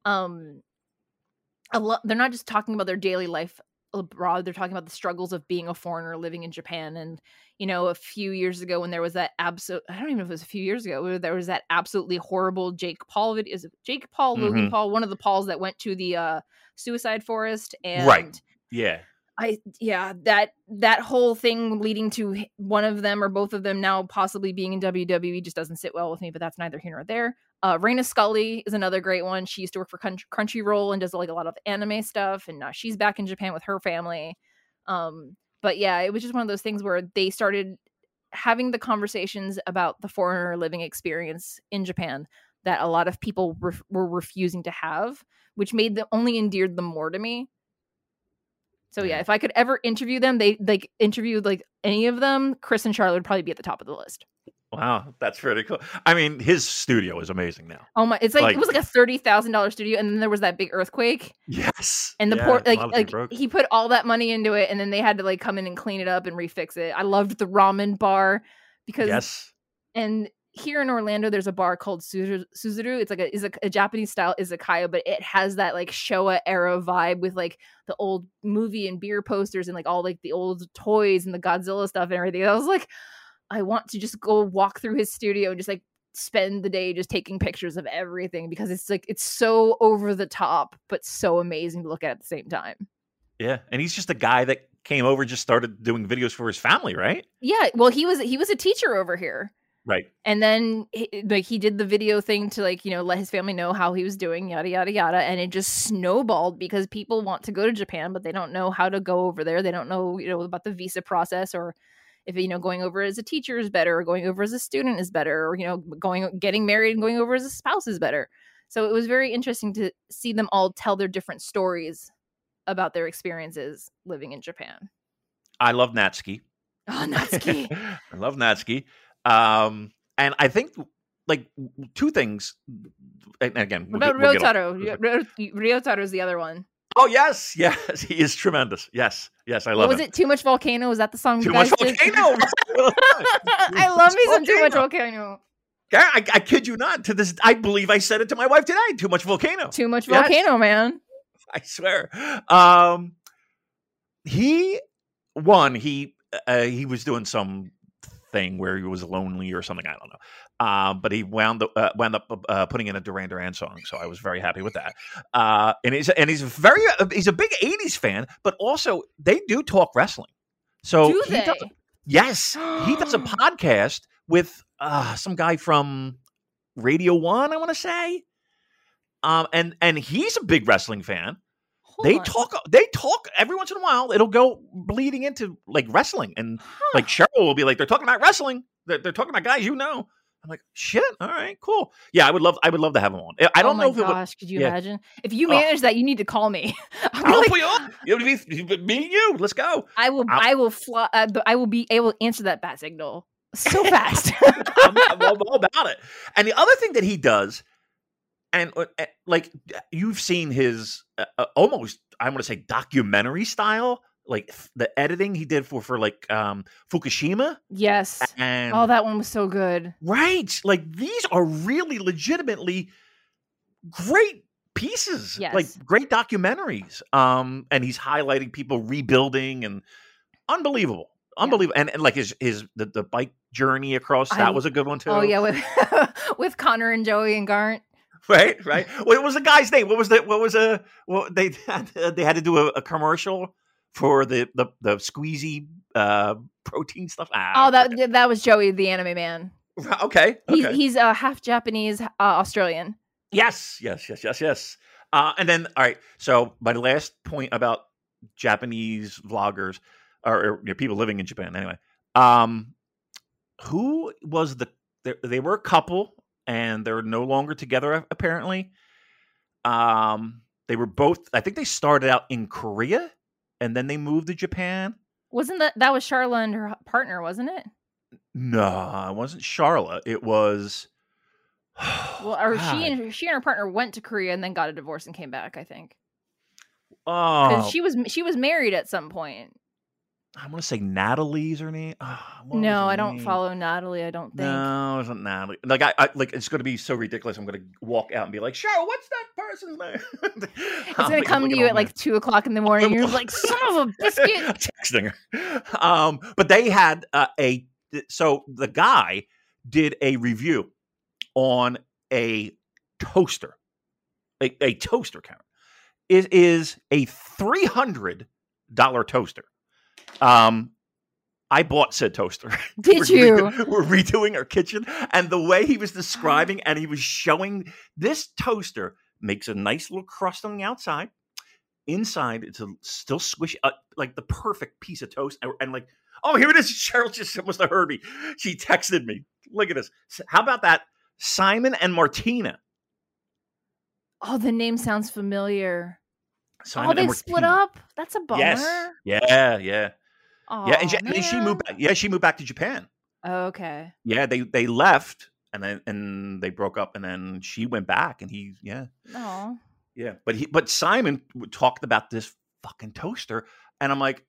um, a lot. They're not just talking about their daily life abroad. They're talking about the struggles of being a foreigner living in Japan. And, you know, a few years ago when there was that absolute, I don't even know if it was a few years ago, there was that absolutely horrible Jake Paul video. Is it Jake Paul, mm-hmm. Logan Paul, one of the Pauls that went to the, uh, suicide forest. And right. Yeah. I, yeah, that, that whole thing leading to one of them or both of them now possibly being in W W E just doesn't sit well with me, but that's neither here nor there. Uh, Raina Scully is another great one. She used to work for Crunchyroll and does like a lot of anime stuff. And now she's back in Japan with her family. Um, but yeah, it was just one of those things where they started having the conversations about the foreigner living experience in Japan that a lot of people ref- were refusing to have, which made them only endeared them more to me. So yeah, if I could ever interview them, they like interviewed like any of them, Chris and Charlotte would probably be at the top of the list. Wow, that's pretty cool. I mean, his studio is amazing now. Oh my, it's like, like it was like a thirty thousand dollar studio, and then there was that big earthquake. Yes, and the yeah, poor like like he put all that money into it, and then they had to like come in and clean it up and refix it. I loved the ramen bar because yes, and here in Orlando, there's a bar called Suzuru. It's like a, is a, a Japanese style izakaya, but it has that like Showa era vibe with like the old movie and beer posters and like all like the old toys and the Godzilla stuff and everything. I was like, I want to just go walk through his studio and just like spend the day just taking pictures of everything, because it's like, it's so over the top, but so amazing to look at at the same time. Yeah. And he's just a guy that came over, just started doing videos for his family, right? Yeah. Well, he was, he was a teacher over here. Right. And then like he did the video thing to like, you know, let his family know how he was doing, yada, yada, yada. And it just snowballed because people want to go to Japan, but they don't know how to go over there. They don't know, you know, about the visa process, or if, you know, going over as a teacher is better, or going over as a student is better, or, you know, going, getting married and going over as a spouse is better. So it was very interesting to see them all tell their different stories about their experiences living in Japan. I love Natsuki. Oh, Natsuki. I love Natsuki. Um, and I think like two things, and again, we'll about we'll Ryotaro. Ryotaro is the other one. Oh yes. Yes. He is tremendous. Yes. Yes. I love it. Was it Too Much Volcano? Was that the song? Too Much Volcano. I love me some Too Much Volcano. I, I kid you not, to this. I believe I said it to my wife today. Too Much Volcano. Too Much Volcano, man. I swear. Um, he one, he, uh, he was doing some thing where he was lonely or something, I don't know. Um, but he wound up, uh, wound up uh, putting in a Duran Duran song, so I was very happy with that. Uh, and he's and he's very uh, he's a big eighties fan, but also they do talk wrestling. So do he they? Does, yes, he does a podcast with uh, some guy from Radio One, I want to say. Um, and and he's a big wrestling fan. Hold they on. talk. They talk every once in a while. It'll go bleeding into like wrestling, and huh. like Cheryl will be like, "They're talking about wrestling. They're, they're talking about guys you know." I'm like, "Shit, all right, cool." Yeah, I would love. I would love to have him on. I don't oh know. If gosh, it would, could you yeah. imagine? If you manage oh. that, you need to call me. I'll, I'll like, put you on. It would be me and you. Let's go. I will. I'll, I will fly. Uh, I will be able to answer that bat signal so fast. I'm, I'm all about it. And the other thing that he does. And uh, like you've seen his uh, uh, almost, I want to say documentary style, like th- the editing he did for for like um, Fukushima. Yes. And, oh, that one was so good. Right. Like these are really legitimately great pieces, yes. like great documentaries. Um, and he's highlighting people rebuilding and unbelievable. Unbelievable, yeah. and, and like his his the, the bike journey across that I, was a good one too. Oh yeah, with with Connor and Joey and Garnt. Right, right. What was the guy's name? What was the what was a what they had, they had to do a, a commercial for the the, the squeezy uh, protein stuff. Ah, oh, that that was Joey the Anime Man. Okay, okay. He's he's uh, half Japanese, uh, Australian. Yes, yes, yes, yes, yes. Uh, and then all right. So my last point about Japanese vloggers or, or you know, people living in Japan. Anyway, um, who was the they, they were a couple. And they're no longer together, apparently. Um, they were both... I think they started out in Korea, and then they moved to Japan. Wasn't that... That was Sharla and her partner, wasn't it? No, it wasn't Sharla. It was... well, or she and, she and her partner went to Korea and then got a divorce and came back, I think. Oh. Because she was, she was married at some point. I want to say Natalie's her name. Oh, no, I don't name? follow Natalie. I don't think. No, it's not Natalie. Like I, I like it's going to be so ridiculous. I'm going to walk out and be like, "Cheryl, what's that person's name?" It's going to come to you at like two o'clock in the morning. You're like, "Son of a biscuit!" Texting her. Um, but they had uh, a so the guy did a review on a toaster, a, a toaster Karen. It is a three hundred dollar toaster. Um, I bought said toaster. Did we're, you? We're redoing our kitchen. And the way he was describing and he was showing this toaster makes a nice little crust on the outside. Inside, it's a still squishy, uh, like the perfect piece of toast. And, and like, oh, here it is. Cheryl just must have heard me. She texted me. Look at this. How about that? Simon and Martina. Oh, the name sounds familiar. Simon oh, they Martina. Split up? That's a bummer. Yes. Yeah, yeah. Aww, yeah, and, she, and she moved back. Yeah, she moved back to Japan. Oh, okay. Yeah, they they left and then and they broke up and then she went back and he yeah. Oh. Yeah, but he but Simon talked about this fucking toaster and I'm like,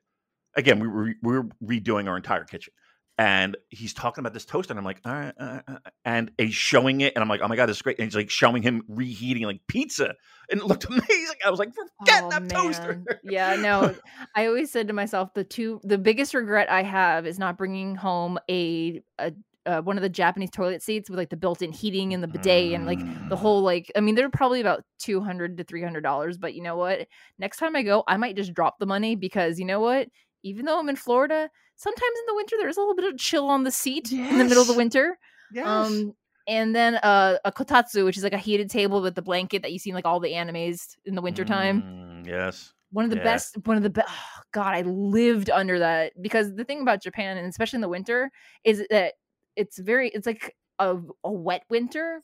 again, we were we were redoing our entire kitchen. And he's talking about this toaster and I'm like, all right, all right, all right. And he's showing it and I'm like, oh my God, this is great. And he's like showing him reheating like pizza and it looked amazing. I was like, forget oh, that man. toaster. Yeah, no, I always said to myself, the two, the biggest regret I have is not bringing home a, a uh, one of the Japanese toilet seats with like the built-in heating and the bidet mm. and like the whole, like, I mean, they're probably about two hundred to three hundred dollars, but you know what? Next time I go, I might just drop the money because you know what? Even though I'm in Florida, sometimes in the winter, there's a little bit of chill on the seat yes. in the middle of the winter. Yes. Um, and then uh, a kotatsu, which is like a heated table with the blanket that you see in like all the animes in the wintertime. Mm, yes. One of the yeah. best, one of the best. Oh, God, I lived under that because the thing about Japan, and especially in the winter, is that it's very, it's like a, a wet winter.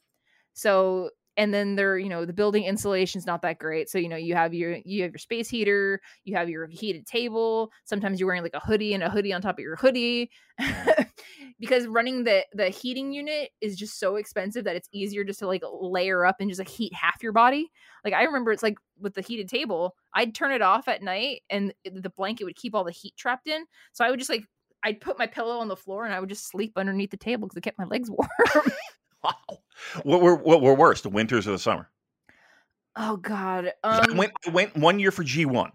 So, and then they're, you know, the building insulation's not that great. So, you know, you have your you have your space heater, you have your heated table. Sometimes you're wearing like a hoodie and a hoodie on top of your hoodie. Because running the, the heating unit is just so expensive that it's easier just to like layer up and just like heat half your body. Like I remember it's like with the heated table, I'd turn it off at night and the blanket would keep all the heat trapped in. So I would just like, I'd put my pillow on the floor and I would just sleep underneath the table because it kept my legs warm. Wow. What were what were worse, the winters or the summer? Oh God! Um, I went I went one year for G one.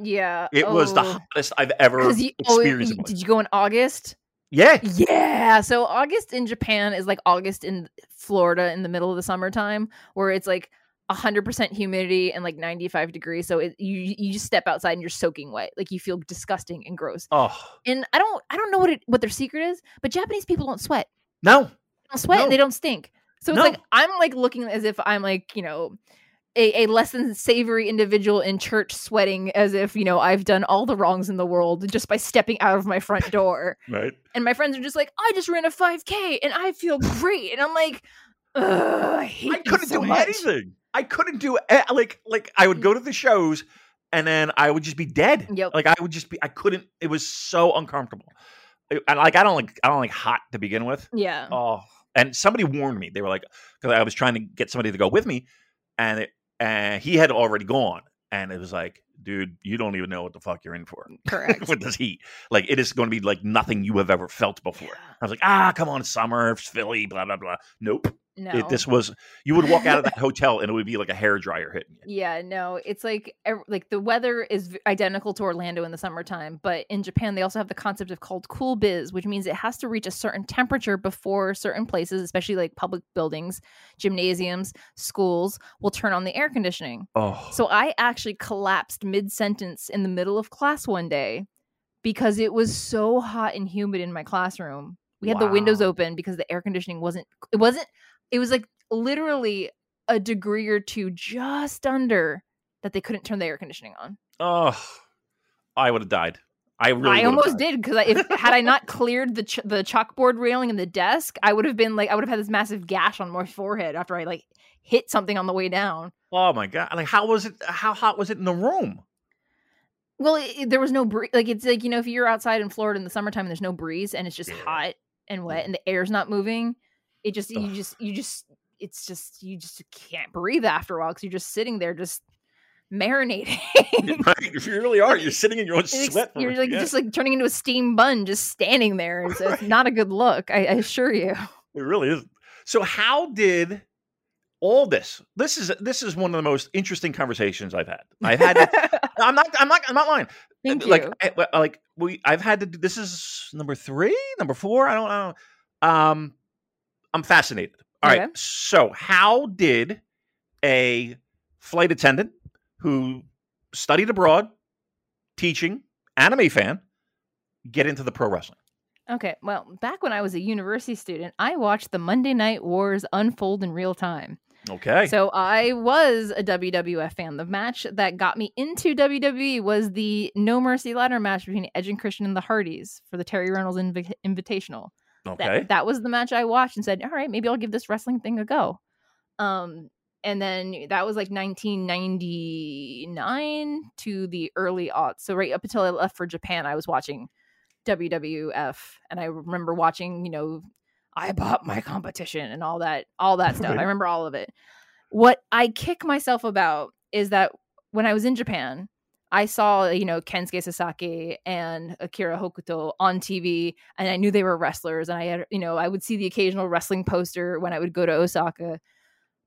Yeah, it oh. was the hottest I've ever you, experienced. Oh, did you go in August? Yeah, yeah. So August in Japan is like August in Florida in the middle of the summertime, where it's like a hundred percent humidity and like ninety five degrees. So it, you you just step outside and you're soaking wet. Like you feel disgusting and gross. Oh, and I don't I don't know what it, what their secret is, but Japanese people don't sweat. No. Don't sweat no. and they don't stink. So it's no. like I'm like looking as if I'm like, you know, a, a less than savory individual in church sweating as if, you know, I've done all the wrongs in the world just by stepping out of my front door. Right. And my friends are just like, I just ran a five K and I feel great. And I'm like, I hate I couldn't so do much. anything. I couldn't do like like I would go to the shows and then I would just be dead. Yep. Like I would just be I couldn't. It was so uncomfortable. I like I don't like I don't like hot to begin with. Yeah. Oh, and somebody warned me. They were like, because I was trying to get somebody to go with me, and it, and he had already gone, and it was like, dude, you don't even know what the fuck you're in for. Correct. With this heat, like it is going to be like nothing you have ever felt before. Yeah. I was like, ah, come on, summer, it's Philly, blah blah blah. Nope. No. It, this was you would walk out of that hotel and it would be like a hairdryer hitting you. Yeah, no, it's like like the weather is identical to Orlando in the summertime, but in Japan they also have the concept of called cool biz, which means it has to reach a certain temperature before certain places, especially like public buildings, gymnasiums, schools, will turn on the air conditioning. Oh. So I actually collapsed mid-sentence in the middle of class one day because it was so hot and humid in my classroom. We had wow. the windows open because the air conditioning wasn't it wasn't It was like literally a degree or two just under that they couldn't turn the air conditioning on. Oh, I would have died. I really I almost died. did because had I not cleared the ch- the chalkboard railing and the desk, I would have been like I would have had this massive gash on my forehead after I like hit something on the way down. Oh my God! Like how was it? How hot was it in the room? Well, it, it, there was no breeze. Like it's like you know if you're outside in Florida in the summertime and there's no breeze and it's just yeah. hot and wet and the air's not moving. It just, you Ugh. just, you just, it's just, you just can't breathe after a while because you're just sitting there just marinating. Right. You really are. You're sitting in your own it's, sweat. You're like, yeah. just like turning into a steam bun, just standing there. It's, right. it's not a good look. I, I assure you. It really isn't. So how did all this, this is, this is one of the most interesting conversations I've had. I've had, to, I'm not, I'm not, I'm not lying. Thank like, you. I, like we, I've had to do, this is number three, number four. I don't know. Um, I'm fascinated. All okay. right. So how did a flight attendant who studied abroad, teaching, anime fan, get into the pro wrestling? Okay, well, back when I was a university student, I watched the Monday Night Wars unfold in real time. Okay. So I was a W W F fan. The match that got me into W W E was the No Mercy ladder match between Edge and Christian and the Hardys for the Terry Reynolds Invi- Invitational. Okay. That, that was the match I watched and said, all right, maybe I'll give this wrestling thing a go. Um, and then that was like nineteen ninety-nine to the early aughts. So right up until I left for Japan, I was watching W W F, and I remember watching, you know, I bought my competition and all that, all that stuff. Right. I remember all of it. What I kick myself about is that when I was in Japan, I saw, you know, Kensuke Sasaki and Akira Hokuto on T V, and I knew they were wrestlers, and I had, you know, I would see the occasional wrestling poster when I would go to Osaka,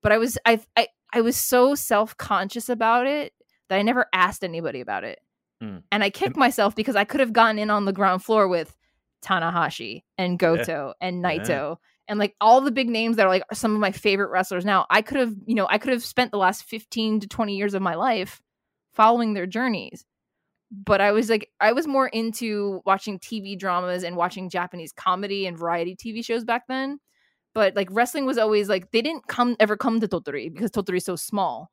but I was, I, I, I was so self-conscious about it that I never asked anybody about it. Mm. And I kicked myself because I could have gotten in on the ground floor with Tanahashi and Goto yeah. and Naito yeah. and like all the big names that are like some of my favorite wrestlers now. I could have, you know, I could have spent the last fifteen to twenty years of my life following their journeys. But I was like, I was more into watching T V dramas and watching Japanese comedy and variety T V shows back then. But like wrestling was always like, they didn't come ever come to Tottori because Tottori is so small.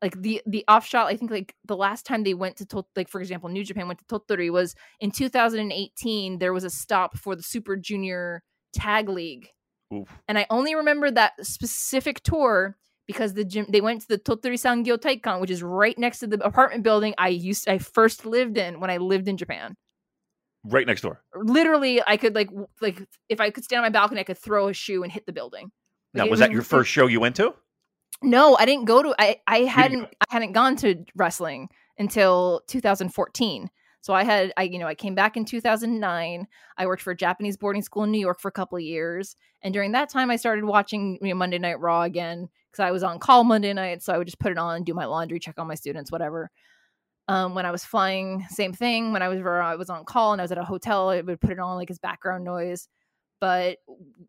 Like the, the offshot, I think like the last time they went to, Tot- like for example, New Japan went to Tottori was in two thousand eighteen. There was a stop for the Super Junior Tag League. Oof. And I only remember that specific tour because the gym, they went to the Tottori Sangyo Taikan, which is right next to the apartment building I used I first lived in when I lived in Japan. Right next door. Literally, I could like, like if I could stand on my balcony, I could throw a shoe and hit the building. Like, now, was that your first show you went to? No, I didn't go to, I, I hadn't, I hadn't gone to wrestling until two thousand fourteen. So I had, I, you know, I came back in two thousand nine. I worked for a Japanese boarding school in New York for a couple of years. And during that time, I started watching, you know, Monday Night Raw again, because I was on call Monday night. So I would just put it on, do my laundry, check on my students, whatever. Um, when I was flying, same thing. When I was, I was on call and I was at a hotel, I would put it on like as background noise. But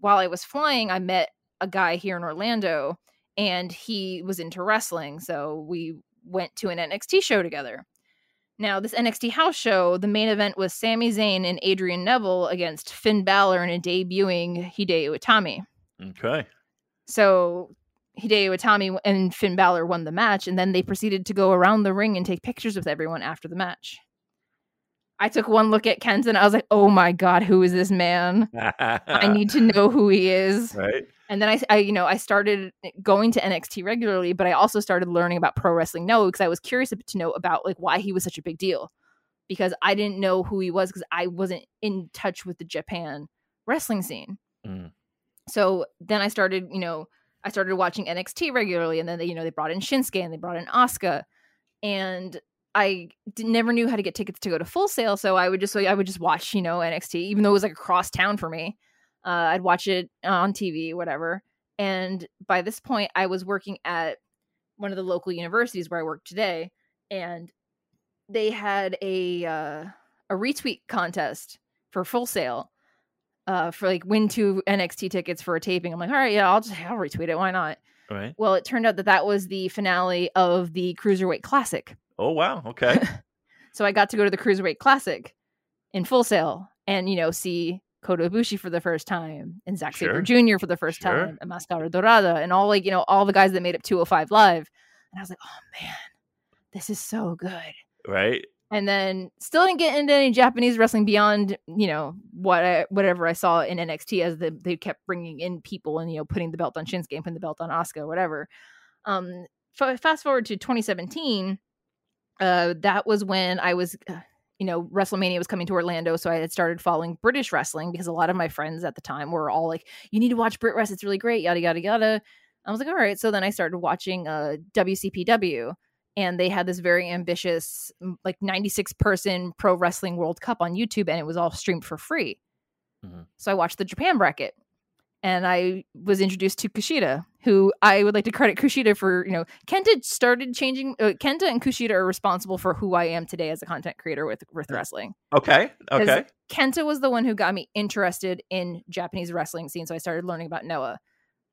while I was flying, I met a guy here in Orlando, and he was into wrestling, so we went to an N X T show together. Now, this N X T house show, the main event was Sami Zayn and Adrian Neville against Finn Balor and a debuting Hideo Itami. Okay. So Hideo Itami and Finn Balor won the match, and then they proceeded to go around the ring and take pictures with everyone after the match. I took one look at Kenta, and I was like, oh my God, who is this man? I need to know who he is. Right. And then I, I, you know, I started going to N X T regularly, but I also started learning about pro wrestling Noah because I was curious to know about like why he was such a big deal, because I didn't know who he was because I wasn't in touch with the Japan wrestling scene. Mm. So then I started, you know, I started watching N X T regularly, and then they, you know, they brought in Shinsuke and they brought in Asuka, and I did, never knew how to get tickets to go to Full Sail, so I would just, I would just watch, you know, N X T, even though it was like across town for me. Uh, I'd watch it on T V, whatever. And by this point, I was working at one of the local universities where I work today, and they had a uh, a retweet contest for Full Sail uh, for like win two N X T tickets for a taping. I'm like, all right, yeah, I'll just I'll retweet it. Why not? All right. Well, it turned out that that was the finale of the Cruiserweight Classic. Oh wow, okay. So I got to go to the Cruiserweight Classic in Full Sail, and you know see Kota Ibushi for the first time, and Zack sure. Sabre Junior for the first sure. time, and Mascara Dorada, and all like, you know, all the guys that made up two oh five Live. And I was like, oh man, this is so good. Right. And then still didn't get into any Japanese wrestling beyond, you know, what I, whatever I saw in N X T as the, they kept bringing in people and, you know, putting the belt on Shinsuke and putting the belt on Asuka, whatever. Um, f- fast forward to twenty seventeen. Uh, that was when I was... Uh, you know, WrestleMania was coming to Orlando, so I had started following British wrestling because a lot of my friends at the time were all like, you need to watch Brit Rest, it's really great, yada, yada, yada. I was like, all right. So then I started watching uh, W C P W, And they had this very ambitious, like ninety-six person pro wrestling World Cup on YouTube, and it was all streamed for free. Mm-hmm. So I watched the Japan bracket, and I was introduced to Kushida, who I would like to credit Kushida for, you know, Kenta started changing. Uh, Kenta and Kushida are responsible for who I am today as a content creator with, with wrestling. Okay. Okay. Kenta was the one who got me interested in Japanese wrestling scene. So I started learning about Noah.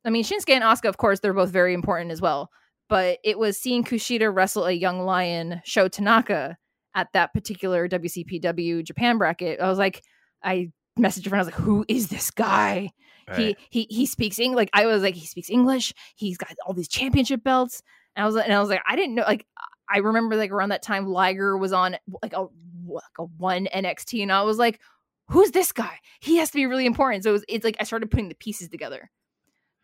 I mean, Shinsuke and Asuka, of course, they're both very important as well. But it was seeing Kushida wrestle a young lion, Sho Tanaka, at that particular W C P W Japan bracket. I was like, I messaged a friend. I was like, who is this guy? Right. He he he speaks English. Like, I was like, he speaks English. He's got all these championship belts. And I was and I was like, I didn't know. Like, I remember like around that time, Liger was on like a like a one N X T, and I was like, who's this guy? He has to be really important. So it was, it's like I started putting the pieces together.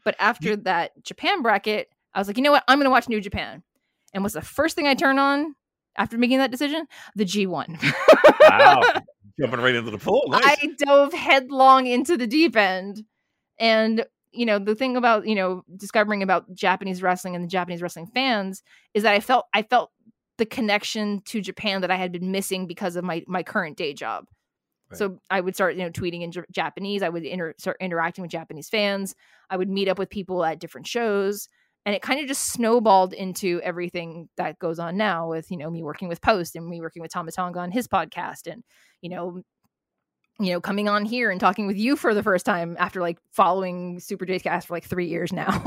But after that Japan bracket, I was like, you know what? I'm going to watch New Japan. And what's the first thing I turn on after making that decision? The G one. Wow. Jumping right into the pool. Nice. I dove headlong into the deep end. And, you know, the thing about, you know, discovering about Japanese wrestling and the Japanese wrestling fans is that I felt I felt the connection to Japan that I had been missing because of my, my current day job. So I would start, you know, tweeting in J- Japanese. I would inter- start interacting with Japanese fans. I would meet up with people at different shows. And it kind of just snowballed into everything that goes on now with, you know, me working with Post and me working with Tama Tonga on his podcast and, you know, you know, coming on here and talking with you for the first time after like following Super J Cast for like three years now.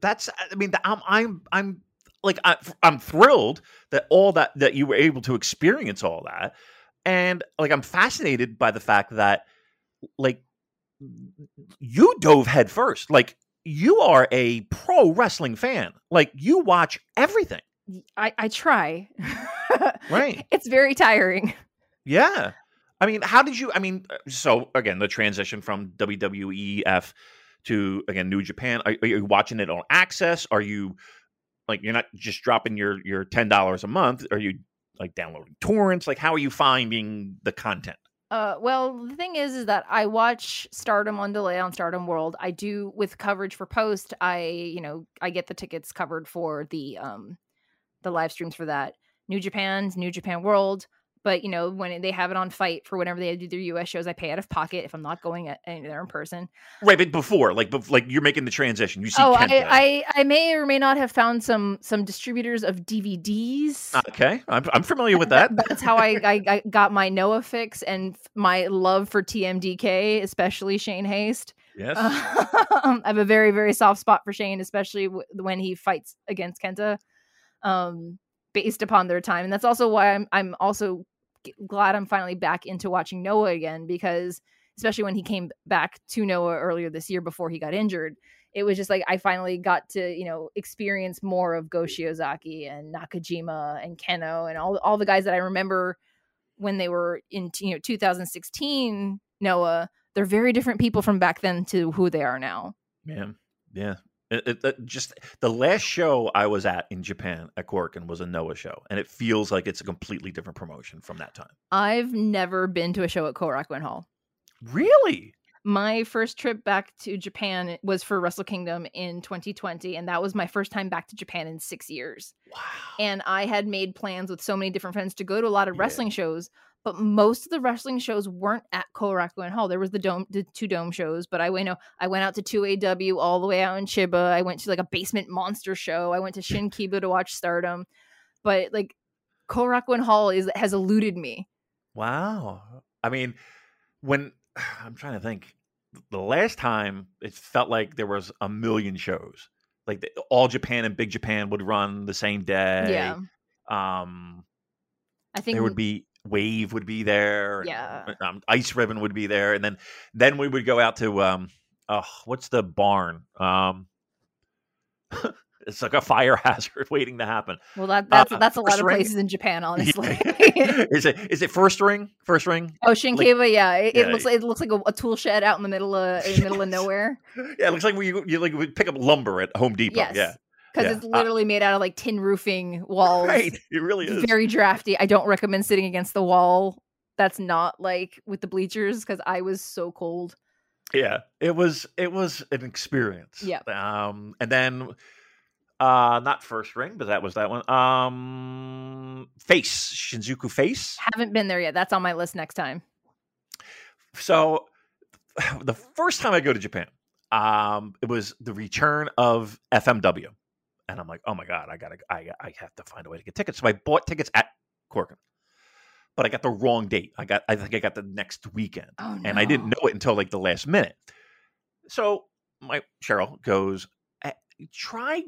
That's, I mean, I'm, I'm, I'm like, I, I'm thrilled that all that, that you were able to experience all that. And like, I'm fascinated by the fact that like you dove head first. Like, you are a pro wrestling fan. Like, you watch everything. I, I try. Right. It's very tiring. Yeah. I mean, how did you, I mean, so again, the transition from W W E F to again, New Japan, are, are you watching it on Access? Are you like, you're not just dropping your, your ten dollars a month. Are you like downloading torrents? Like, how are you finding the content? Uh, well, the thing is, is that I watch Stardom on delay on Stardom World. I do with coverage for Post. I, you know, I get the tickets covered for the, um, the live streams for that. New Japan's New Japan World. But, you know, when they have it on Fight for whenever they do their U S shows, I pay out of pocket if I'm not going at, there in person. Right. But before, like, bef- like you're making the transition. You see oh, Kenta. I, I, I may or may not have found some some distributors of D V Ds. Okay. I'm, I'm familiar with that. That's how I, I, I got my Noah fix and my love for T M D K, especially Shane Haste. Yes. Uh, I have a very, very soft spot for Shane, especially w- when he fights against Kenta. Um, based upon their time. And that's also why I'm I'm also g- glad I'm finally back into watching Noah again, because especially when he came back to Noah earlier this year before he got injured, it was just like I finally got to, you know, experience more of Go Shiozaki and Nakajima and Keno and all all the guys that I remember when they were in, you know, two thousand sixteen Noah. They're very different people from back then to who they are now. Yeah. Yeah. It, it, it just the last show I was at in Japan at Korakuen was a Noah show, and it feels like it's a completely different promotion from that time. I've never been to a show at Korakuen Hall. Really? My first trip back to Japan was for Wrestle Kingdom in twenty twenty, and that was my first time back to Japan in six years. Wow! And I had made plans with so many different friends to go to a lot of yeah. wrestling shows, but most of the wrestling shows weren't at Korakuen Hall. There was the dome, the two dome shows, but I went, you know, I went out to two A W all the way out in Chiba. I went to like a basement monster show. I went to Shinkiba to watch Stardom, but like Korakuen Hall is has eluded me. Wow. I mean, when I'm trying to think, the last time it felt like there was a million shows, like the, All Japan and Big Japan would run the same day. Yeah. Um, I think there would be. Wave would be there. Yeah. And, um, Ice Ribbon would be there. And then then we would go out to, um, oh, what's the barn? Um, it's like a fire hazard waiting to happen. Well, that, that's uh, that's a lot of ring. Places in Japan, honestly. Yeah. Is it is it First Ring? First Ring? Oh, Shinkiba, like, yeah. It, yeah. It looks like, it looks like a, a tool shed out in the middle of, in the middle of nowhere. Yeah, it looks like we, you like, we pick up lumber at Home Depot. Yes. Yeah. Because yeah. it's literally uh, made out of like tin roofing walls. Right. It really is. Very drafty. I don't recommend sitting against the wall. That's not like with the bleachers because I was so cold. Yeah. It was it was an experience. Yeah. Um, and then Uh, not first ring, but that was that one. Um, face, Shinjuku Face. Haven't been there yet. That's on my list next time. So the first time I go to Japan, um, it was the return of F M W. And I'm like, oh my God, I gotta, I, I have to find a way to get tickets. So I bought tickets at Korakuen, but I got the wrong date. I got, I think I got the next weekend, oh, no. and I didn't know it until like the last minute. So my Cheryl goes, try,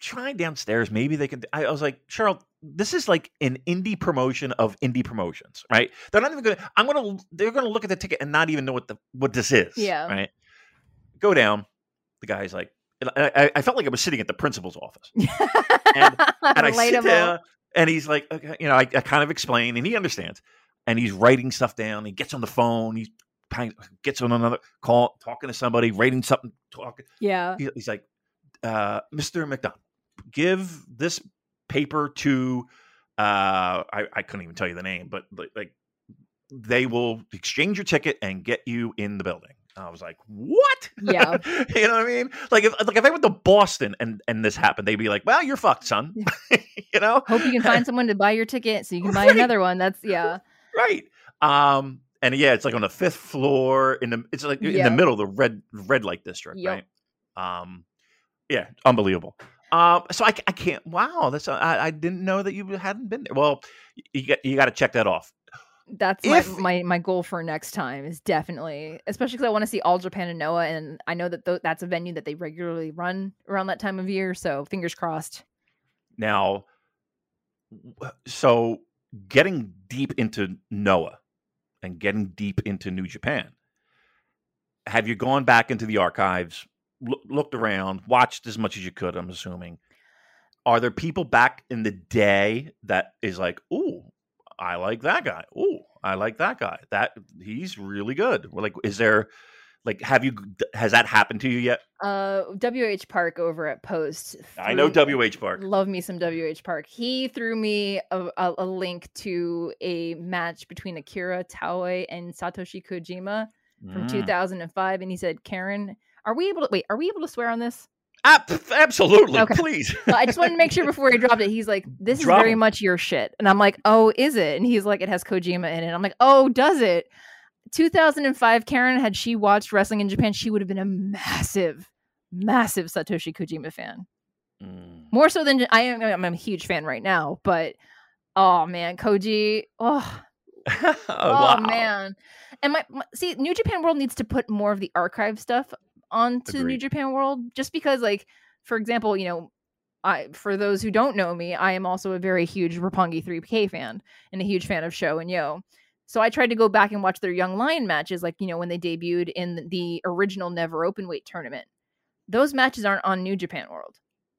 try downstairs. Maybe they can. I, I was like, Cheryl, this is like an indie promotion of indie promotions, right? They're not even going to, I'm going to, they're going to look at the ticket and not even know what the, what this is. Yeah. Right. Go down. The guy's like, I, I felt like I was sitting at the principal's office, and, and I sit down, and he's like, okay, you know, I, I kind of explain, and he understands, and he's writing stuff down. He gets on the phone, he gets on another call, talking to somebody, writing something, talking. Yeah, he, he's like, uh, Mister McDonald, give this paper to. Uh, I, I couldn't even tell you the name, but like, they will exchange your ticket and get you in the building. I was like, what? Yeah. You know what I mean? Like if like if I went to Boston and, and this happened, they'd be like, well, you're fucked, son. You know? Hope you can find someone to buy your ticket so you can buy right. another one. That's yeah. Right. Um, and yeah, it's like on the fifth floor in the it's like yeah. in the middle of the red red light district, yep. right? Um yeah, unbelievable. Um, so I, I can't wow, that's I, I didn't know that you hadn't been there. Well, you got you gotta check that off. That's if, my, my my goal for next time is definitely, especially because I want to see All Japan and Noah, and I know that th- that's a venue that they regularly run around that time of year. So fingers crossed. Now, so getting deep into Noah and getting deep into New Japan, have you gone back into the archives, lo- looked around, watched as much as you could? I'm assuming. Are there people back in the day that is like, ooh, I like that guy. Ooh, I like that guy. That he's really good. We're like, is there, like, have you, has that happened to you yet? Uh, W H Park over at Post. Threw, I know W H Park. Love me some W H Park. He threw me a, a, a link to a match between Akira Taue and Satoshi Kojima from mm. two thousand five, and he said, "Karen, are we able to wait? Are we able to swear on this?" Absolutely, okay. Please. Well, I just wanted to make sure before he dropped it. He's like, "This Drop is very him. much your shit," and I'm like, "Oh, is it?" And he's like, "It has Kojima in it." I'm like, "Oh, does it?" two thousand five, Karen, had she watched wrestling in Japan, she would have been a massive, massive Satoshi Kojima fan. Mm. More so than I am. I'm a huge fan right now, but oh man, Koji, oh, oh, wow. oh man, and my, my see, New Japan World needs to put more of the archive stuff onto New Japan World, just because, like, for example, you know, I for those who don't know me, I am also a very huge Roppongi three K fan and a huge fan of Sho and Yo. So I tried to go back and watch their Young Lion matches, like, you know, when they debuted in the original Never Openweight tournament. Those matches aren't on New Japan World.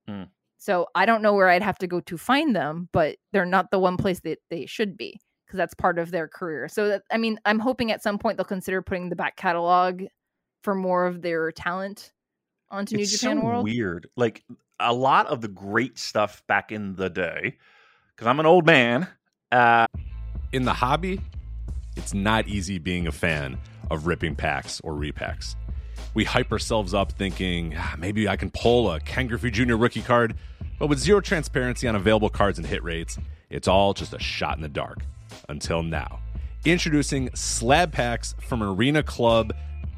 Mm. So I don't know where I'd have to go to find them, but they're not the one place that they should be, because that's part of their career. So, that, I mean, I'm hoping at some point they'll consider putting the back catalog for more of their talent onto New Japan World. It's so weird. Like, a lot of the great stuff back in the day, because I'm an old man. Uh... In the hobby, it's not easy being a fan of ripping packs or repacks. We hype ourselves up thinking, ah, maybe I can pull a Ken Griffey Junior rookie card, but with zero transparency on available cards and hit rates, it's all just a shot in the dark. Until now. Introducing Slab Packs from Arena Club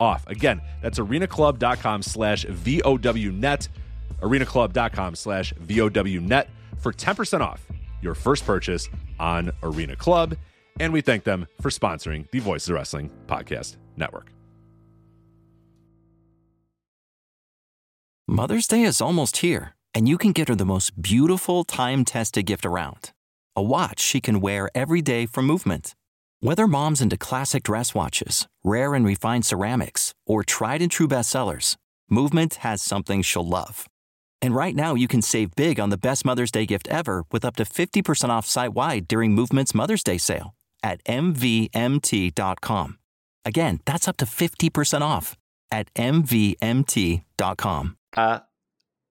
off. Again, that's arenaclub.com slash VOWnet. arenaclub.com slash VOWnet for ten percent off your first purchase on Arena Club. And we thank them for sponsoring the Voices of Wrestling Podcast Network. Mother's Day is almost here, and you can get her the most beautiful time-tested gift around. A watch she can wear every day for Movement. Whether mom's into classic dress watches, rare and refined ceramics, or tried-and-true bestsellers, Movement has something she'll love. And right now, you can save big on the best Mother's Day gift ever with up to fifty percent off site-wide during Movement's Mother's Day sale at M V M T dot com. Again, that's up to fifty percent off at M V M T dot com. Uh,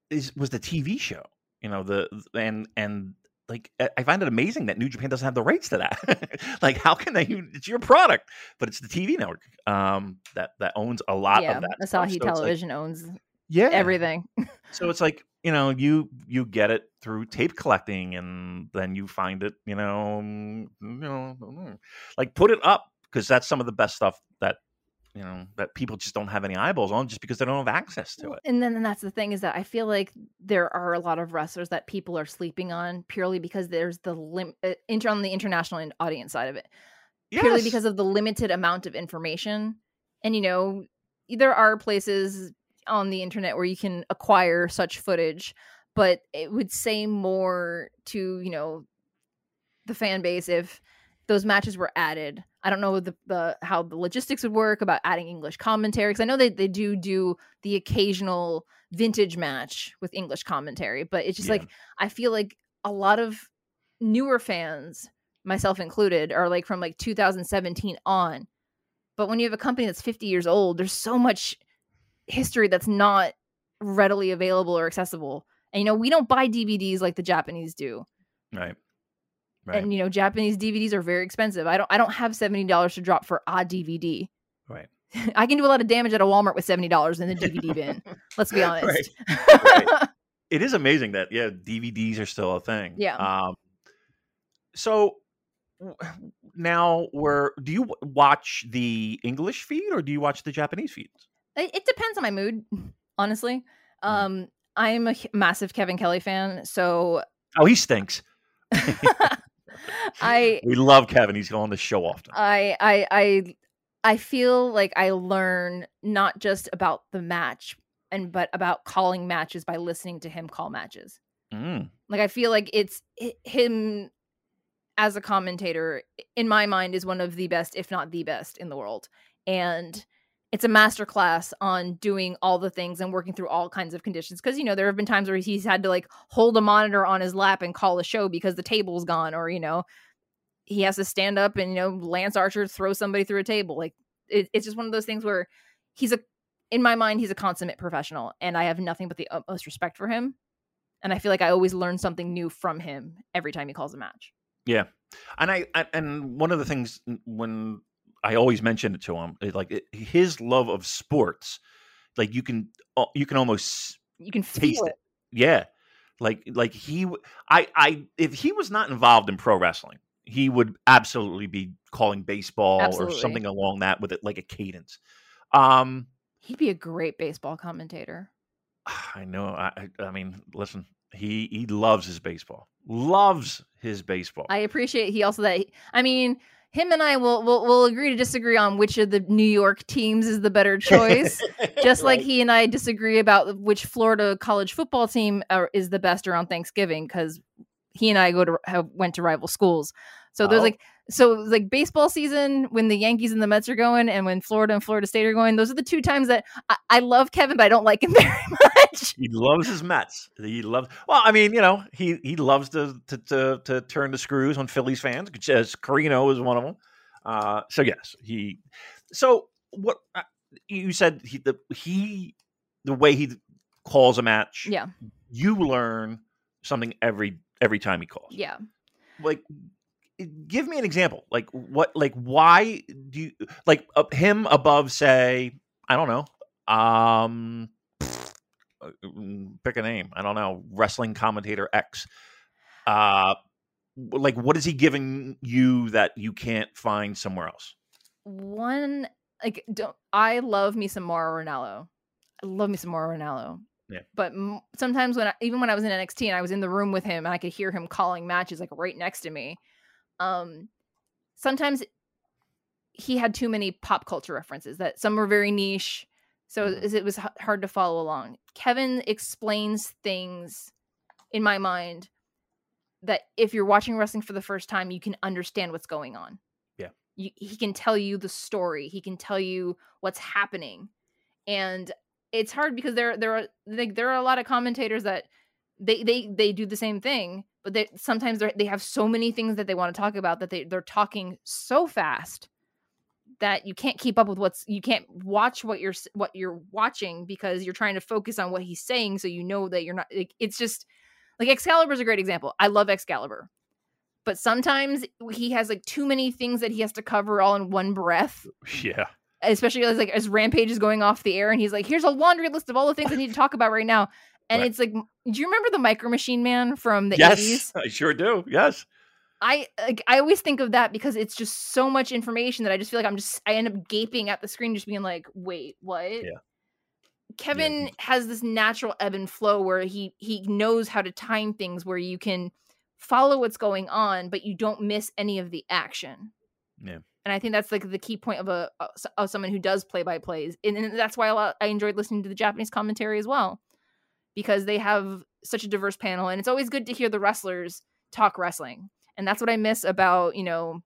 this was the T V show, you know, the and and like I find it amazing that New Japan doesn't have the rights to that. Like, how can they? It's your product, but it's the T V network um, that that owns a lot yeah, of that. Asahi so Television like, owns. Yeah, everything. So it's like, you know, you you get it through tape collecting, and then you find it, you know, you know, like put it up, because that's some of the best stuff that, you know, that people just don't have any eyeballs on, just because they don't have access to it. And then and that's the thing, is that I feel like there are a lot of wrestlers that people are sleeping on purely because there's the lim- inter- on the international audience side of it, yes. purely because of the limited amount of information. And you know, there are places on the internet where you can acquire such footage, but it would say more to, you know, the fan base if those matches were added. I don't know the, the how the logistics would work about adding English commentary, because I know they, they do do the occasional vintage match with English commentary, but it's just yeah. like, I feel like a lot of newer fans, myself included, are like from like two thousand seventeen on. But when you have a company that's fifty years old, there's so much history that's not readily available or accessible. And you know, we don't buy D V Ds like the Japanese do, right? Right. And you know, Japanese D V Ds are very expensive. I don't, I don't have seventy dollars to drop for a D V D. Right. I can do a lot of damage at a Walmart with seventy dollars in the D V D bin. Let's be honest. Right. Right. It is amazing that yeah, D V Ds are still a thing. Yeah. Um. So now, we're do you watch the English feed or do you watch the Japanese feeds? It depends on my mood, honestly. Um, I'm a massive Kevin Kelly fan, so oh, he stinks. I we love Kevin. He's on the show often. I, I I I feel like I learn not just about the match, and but about calling matches by listening to him call matches. Mm. Like, I feel like it's him as a commentator, in my mind, is one of the best, if not the best, in the world, and it's a masterclass on doing all the things and working through all kinds of conditions. Because, you know, there have been times where he's had to, like, hold a monitor on his lap and call a show because the table's gone. Or, you know, he has to stand up and, you know, Lance Archer throw somebody through a table. Like, it, it's just one of those things where he's a, in my mind, he's a consummate professional. And I have nothing but the utmost respect for him. And I feel like I always learn something new from him every time he calls a match. Yeah. And I, I and one of the things when... I always mentioned it to him. It, like it, his love of sports, like you can, you can almost you can taste it. it. Yeah, like like he, I, I, if he was not involved in pro wrestling, he would absolutely be calling baseball absolutely. or something along that with it, like a cadence. Um, He'd be a great baseball commentator. I know. I, I mean, listen, He he loves his baseball. Loves his baseball. I appreciate he also that. He, I mean, him and I will will will agree to disagree on which of the New York teams is the better choice. Just right. Like he and I disagree about which Florida college football team are, is the best around Thanksgiving, because he and I go to have, went to rival schools. So oh. there's like so like baseball season when the Yankees and the Mets are going, and when Florida and Florida State are going. Those are the two times that I, I love Kevin, but I don't like him very much. He loves his Mets. He loves. Well, I mean, you know, he he loves to to to, to turn the screws on Phillies fans, as Carino is one of them. Uh, so yes, he. So what uh, you said, he the he the way he calls a match. Yeah, you learn something every every time he calls. Yeah, like. Give me an example. Like what, like why do you like uh, him above, say, I don't know, um, pick a name. I don't know. Wrestling commentator X. Uh, like what is he giving you that you can't find somewhere else? One, like, don't, I love me some Mauro Ranallo. I love me some Mauro Ranallo. Yeah. But m- sometimes when I, even when I was in N X T and I was in the room with him and I could hear him calling matches like right next to me. Um, sometimes he had too many pop culture references that some were very niche. So mm-hmm. it was h- hard to follow along. Kevin explains things in my mind that if you're watching wrestling for the first time, you can understand what's going on. Yeah. You, he can tell you the story. He can tell you what's happening. And it's hard because there, there are, like, there are a lot of commentators that they, they, they do the same thing. But they, sometimes they have so many things that they want to talk about that they, they're talking so fast that you can't keep up with what's, you can't watch what you're, what you're watching because you're trying to focus on what he's saying. So you know that you're not, like, it's just like Excalibur is a great example. I love Excalibur, but sometimes he has like too many things that he has to cover all in one breath. Yeah. Especially as like, as Rampage is going off the air and he's like, here's a laundry list of all the things I need to talk about right now. And right. It's like, do you remember the Micro Machine Man from the yes, eighties? Yes, I sure do. Yes. I like, I always think of that because it's just so much information that I just feel like I'm just, I end up gaping at the screen, just being like, wait, what? Yeah. Kevin yeah. has this natural ebb and flow where he, he knows how to time things where you can follow what's going on, but you don't miss any of the action. Yeah. And I think that's like the key point of a of someone who does play-by-plays. And, and that's why a lot, I enjoyed listening to the Japanese commentary as well. Because they have such a diverse panel, and it's always good to hear the wrestlers talk wrestling. And that's what I miss about, you know,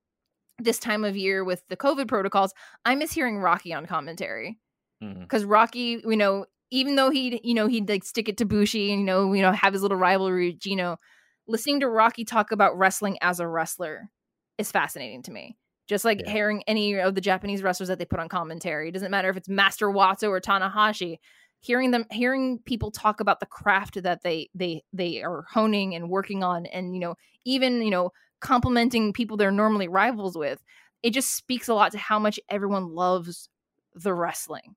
this time of year with the COVID protocols. I miss hearing Rocky on commentary because mm-hmm. Rocky, you know, even though he, you know, he'd like stick it to Bushi and, you know, you know, have his little rivalry with Gino, listening to Rocky talk about wrestling as a wrestler is fascinating to me. Just like yeah. hearing any of the Japanese wrestlers that they put on commentary. It doesn't matter if it's Master Wato or Tanahashi. Hearing them, hearing people talk about the craft that they they they are honing and working on, and you know, even you know, complimenting people they're normally rivals with, it just speaks a lot to how much everyone loves the wrestling.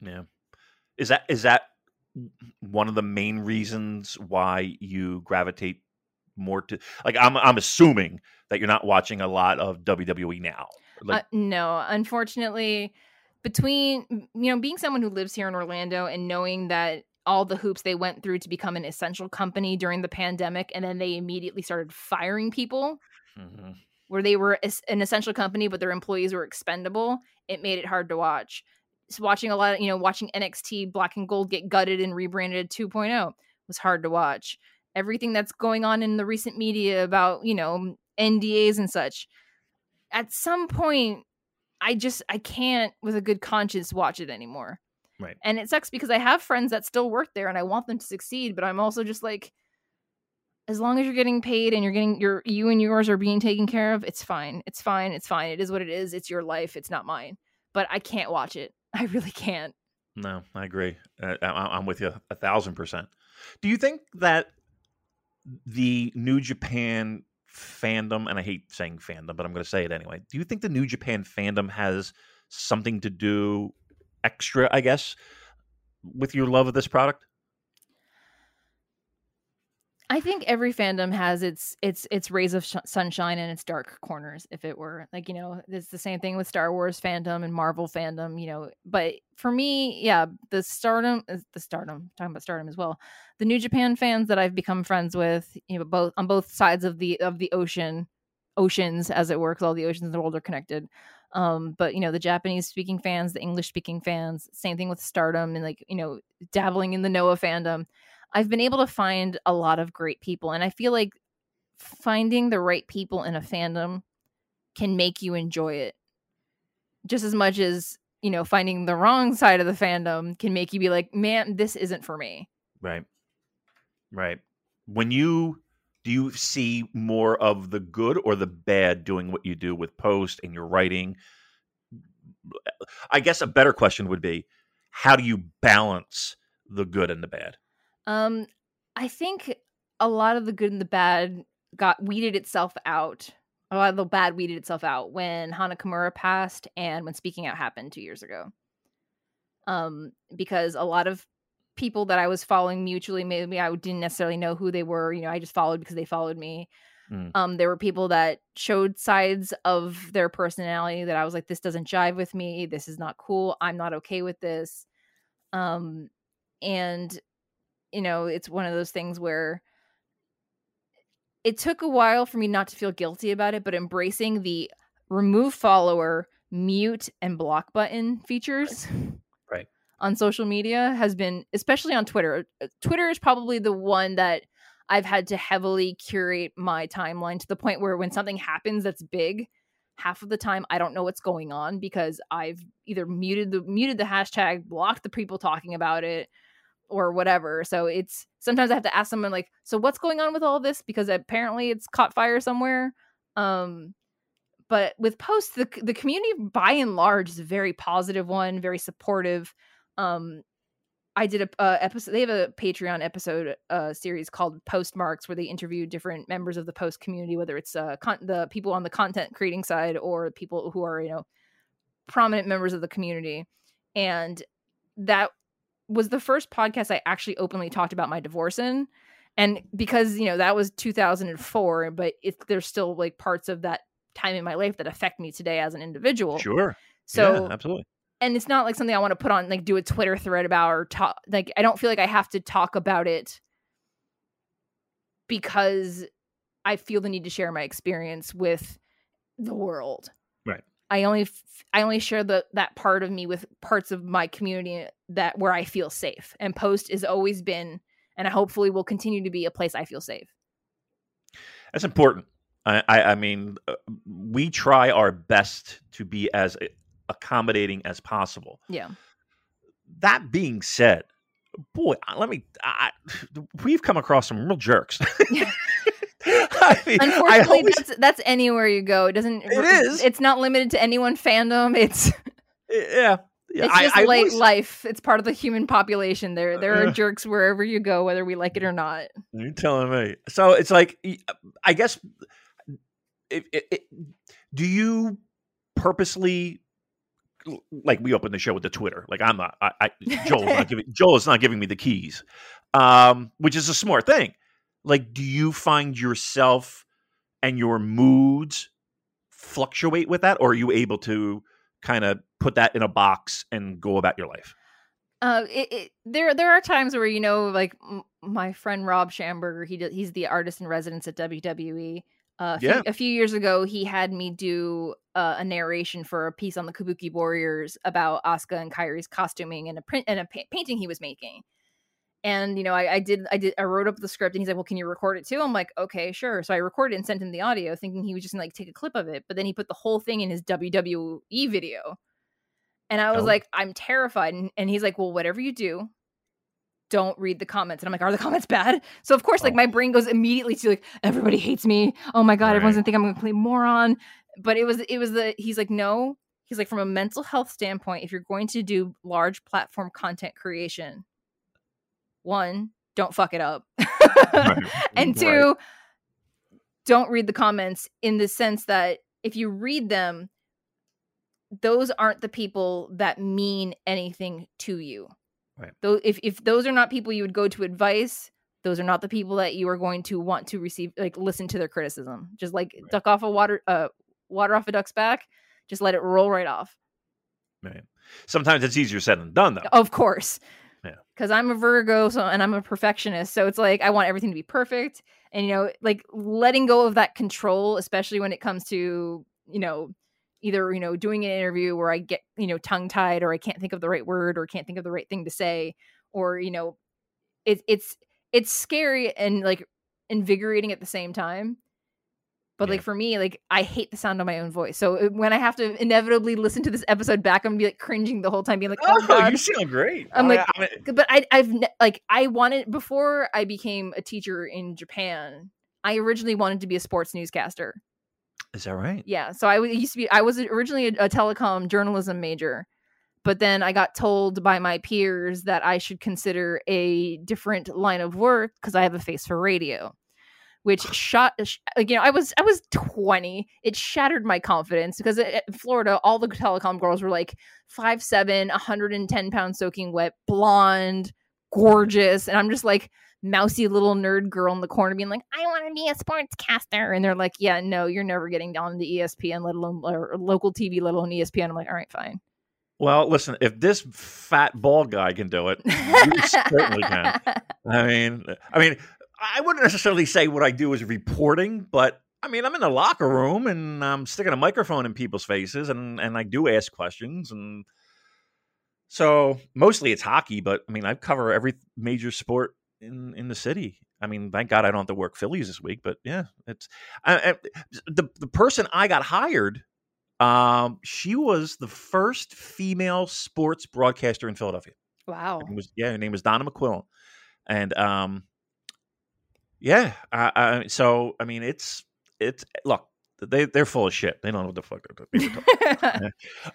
Yeah, is that is that one of the main reasons why you gravitate more to? Like, I'm I'm assuming that you're not watching a lot of W W E now. Like- uh, no, unfortunately. Between, you know, being someone who lives here in Orlando and knowing that all the hoops they went through to become an essential company during the pandemic, and then they immediately started firing people mm-hmm. where they were an essential company, but their employees were expendable. It made it hard to watch. So watching a lot of, you know, watching N X T Black and Gold get gutted and rebranded two point oh was hard to watch. Everything that's going on in the recent media about, you know, N D As and such. At some point, I just, I can't with a good conscience watch it anymore. Right. And it sucks because I have friends that still work there and I want them to succeed, but I'm also just like, as long as you're getting paid and you're getting your, you and yours are being taken care of, it's fine. It's fine. It's fine. It is what it is. It's your life. It's not mine, but I can't watch it. I really can't. No, I agree. Uh, I, I'm with you a thousand percent. Do you think that the New Japan fandom, and I hate saying fandom, but I'm going to say it anyway. Do you think the New Japan fandom has something to do extra, I guess, with your love of this product? I think every fandom has its its its rays of sh- sunshine and its dark corners. If it were like, you know, it's the same thing with Star Wars fandom and Marvel fandom, you know. But for me, yeah, the Stardom is the Stardom. I'm talking about Stardom as well. The New Japan fans that I've become friends with, you know, both on both sides of the of the ocean, oceans as it were, 'cause all the oceans in the world are connected. Um, but you know, the Japanese speaking fans, the English speaking fans, same thing with Stardom and like, you know, dabbling in the Noah fandom. I've been able to find a lot of great people, and I feel like finding the right people in a fandom can make you enjoy it just as much as, you know, finding the wrong side of the fandom can make you be like, man, this isn't for me. Right. Right. When you, do you see more of the good or the bad doing what you do with post and your writing? I guess a better question would be, how do you balance the good and the bad? Um, I think a lot of the good and the bad got weeded itself out. A lot of the bad weeded itself out when Hana Kimura passed and when Speaking Out happened two years ago. Um, because a lot of people that I was following mutually, maybe I didn't necessarily know who they were. You know, I just followed because they followed me. Mm. Um, there were people that showed sides of their personality that I was like, this doesn't jive with me. This is not cool. I'm not okay with this. Um, and you know, it's one of those things where it took a while for me not to feel guilty about it, but embracing the remove follower, mute, and block button features right. right. on social media has been, especially on Twitter. Twitter is probably the one that I've had to heavily curate my timeline to the point where when something happens that's big, half of the time I don't know what's going on because I've either muted the muted the hashtag, blocked the people talking about it, or whatever. So it's sometimes I have to ask someone like, so what's going on with all this? Because apparently it's caught fire somewhere. Um, but with posts, the the community by and large is a very positive one, very supportive. Um, I did a, a episode. They have a Patreon episode uh, series called Postmarks where they interview different members of the post community, whether it's uh, con- the people on the content creating side or people who are, you know, prominent members of the community. And that was the first podcast I actually openly talked about my divorce in. And because, you know, that was two thousand four, but it, there's still like parts of that time in my life that affect me today as an individual. Sure. So yeah, absolutely. And it's not like something I want to put on, like do a Twitter thread about or talk, like, I don't feel like I have to talk about it because I feel the need to share my experience with the world. Right. I only I only share the that part of me with parts of my community that where I feel safe. And post has always been, and hopefully will continue to be, a place I feel safe. That's important. I, I, I mean, we try our best to be as accommodating as possible. Yeah. That being said, boy, let me. I, we've come across some real jerks. Yeah. I mean, unfortunately, always, that's, that's anywhere you go. It doesn't. It is. It's not limited to any one fandom. It's yeah. yeah it's just I, I late always, life. It's part of the human population. There, there are uh, jerks wherever you go, whether we like it or not. You're telling me. So it's like, I guess, it, it, it, do you purposely? Like we opened the show with the Twitter. Like I'm not. I, I Joel's not giving. Joel's not giving me the keys, um, which is a smart thing. Like, do you find yourself and your moods fluctuate with that? Or are you able to kind of put that in a box and go about your life? Uh, it, it, there there are times where, you know, like m- my friend Rob Schamberger, he he's the artist in residence at W W E. Uh, yeah. few, a few years ago, he had me do uh, a narration for a piece on the Kabuki Warriors about Asuka and Kairi's costuming and a print and a pa- painting he was making. And, you know, I, I did, I did, I wrote up the script and he's like, well, can you record it too? I'm like, okay, sure. So I recorded and sent him the audio thinking he was just gonna like take a clip of it. But then he put the whole thing in his W W E video. And I was oh. like, I'm terrified. And, and he's like, well, whatever you do, don't read the comments. And I'm like, are the comments bad? So of course, oh. like my brain goes immediately to like, everybody hates me. Oh my God, right. Everyone's gonna think I'm gonna play moron. But it was, it was the, he's like, no, he's like, from a mental health standpoint, if you're going to do large platform content creation, one, don't fuck it up. Right. And two, right. Don't read the comments in the sense that if you read them, those aren't the people that mean anything to you. Right. Though if, if those are not people you would go to advice Those are not the people that you are going to want to receive, like, listen to their criticism. Just like right. duck off a water, uh, water off a duck's back. Just let it roll right off. Right. Sometimes it's easier said than done, though. Of course. Yeah. Because I'm a Virgo, so and I'm a perfectionist, so it's like I want everything to be perfect. And you know, like letting go of that control, especially when it comes to you know, either you know, doing an interview where I get you know tongue tied, or I can't think of the right word, or can't think of the right thing to say, or you know, it's it's it's scary and like invigorating at the same time. But yeah. like for me, like I hate the sound of my own voice. So when I have to inevitably listen to this episode back, I'm gonna be like cringing the whole time, being like, "Oh, oh God. You sound great." I'm I, like, I, I, but I, I've like I wanted before I became a teacher in Japan. I originally wanted to be a sports newscaster. Is that right? Yeah. So I used to be. I was originally a, a telecom journalism major, but then I got told by my peers that I should consider a different line of work because I have a face for radio. Which shot, you know, I was I was twenty. It shattered my confidence because in Florida, all the telecom girls were like five seven, one hundred ten pounds soaking wet, blonde, gorgeous. And I'm just like mousy little nerd girl in the corner being like, I want to be a sportscaster. And they're like, yeah, no, you're never getting down to E S P N, let alone or local T V, let alone E S P N. I'm like, all right, fine. Well, listen, if this fat bald guy can do it, you certainly can. I mean, I mean... I wouldn't necessarily say what I do is reporting, but I mean, I'm in the locker room and I'm sticking a microphone in people's faces and, and I do ask questions. And so mostly it's hockey, but I mean, I cover every major sport in, in the city. I mean, thank God I don't have to work Phillies this week, but yeah, it's I, I, the, the person I got hired. Um, she was the first female sports broadcaster in Philadelphia. Wow. Her was, yeah. Her name was Donna McQuillan. And, um, Yeah, I, I, so I mean, it's it's look, they they're full of shit. They don't know what the fuck they're doing. Yeah.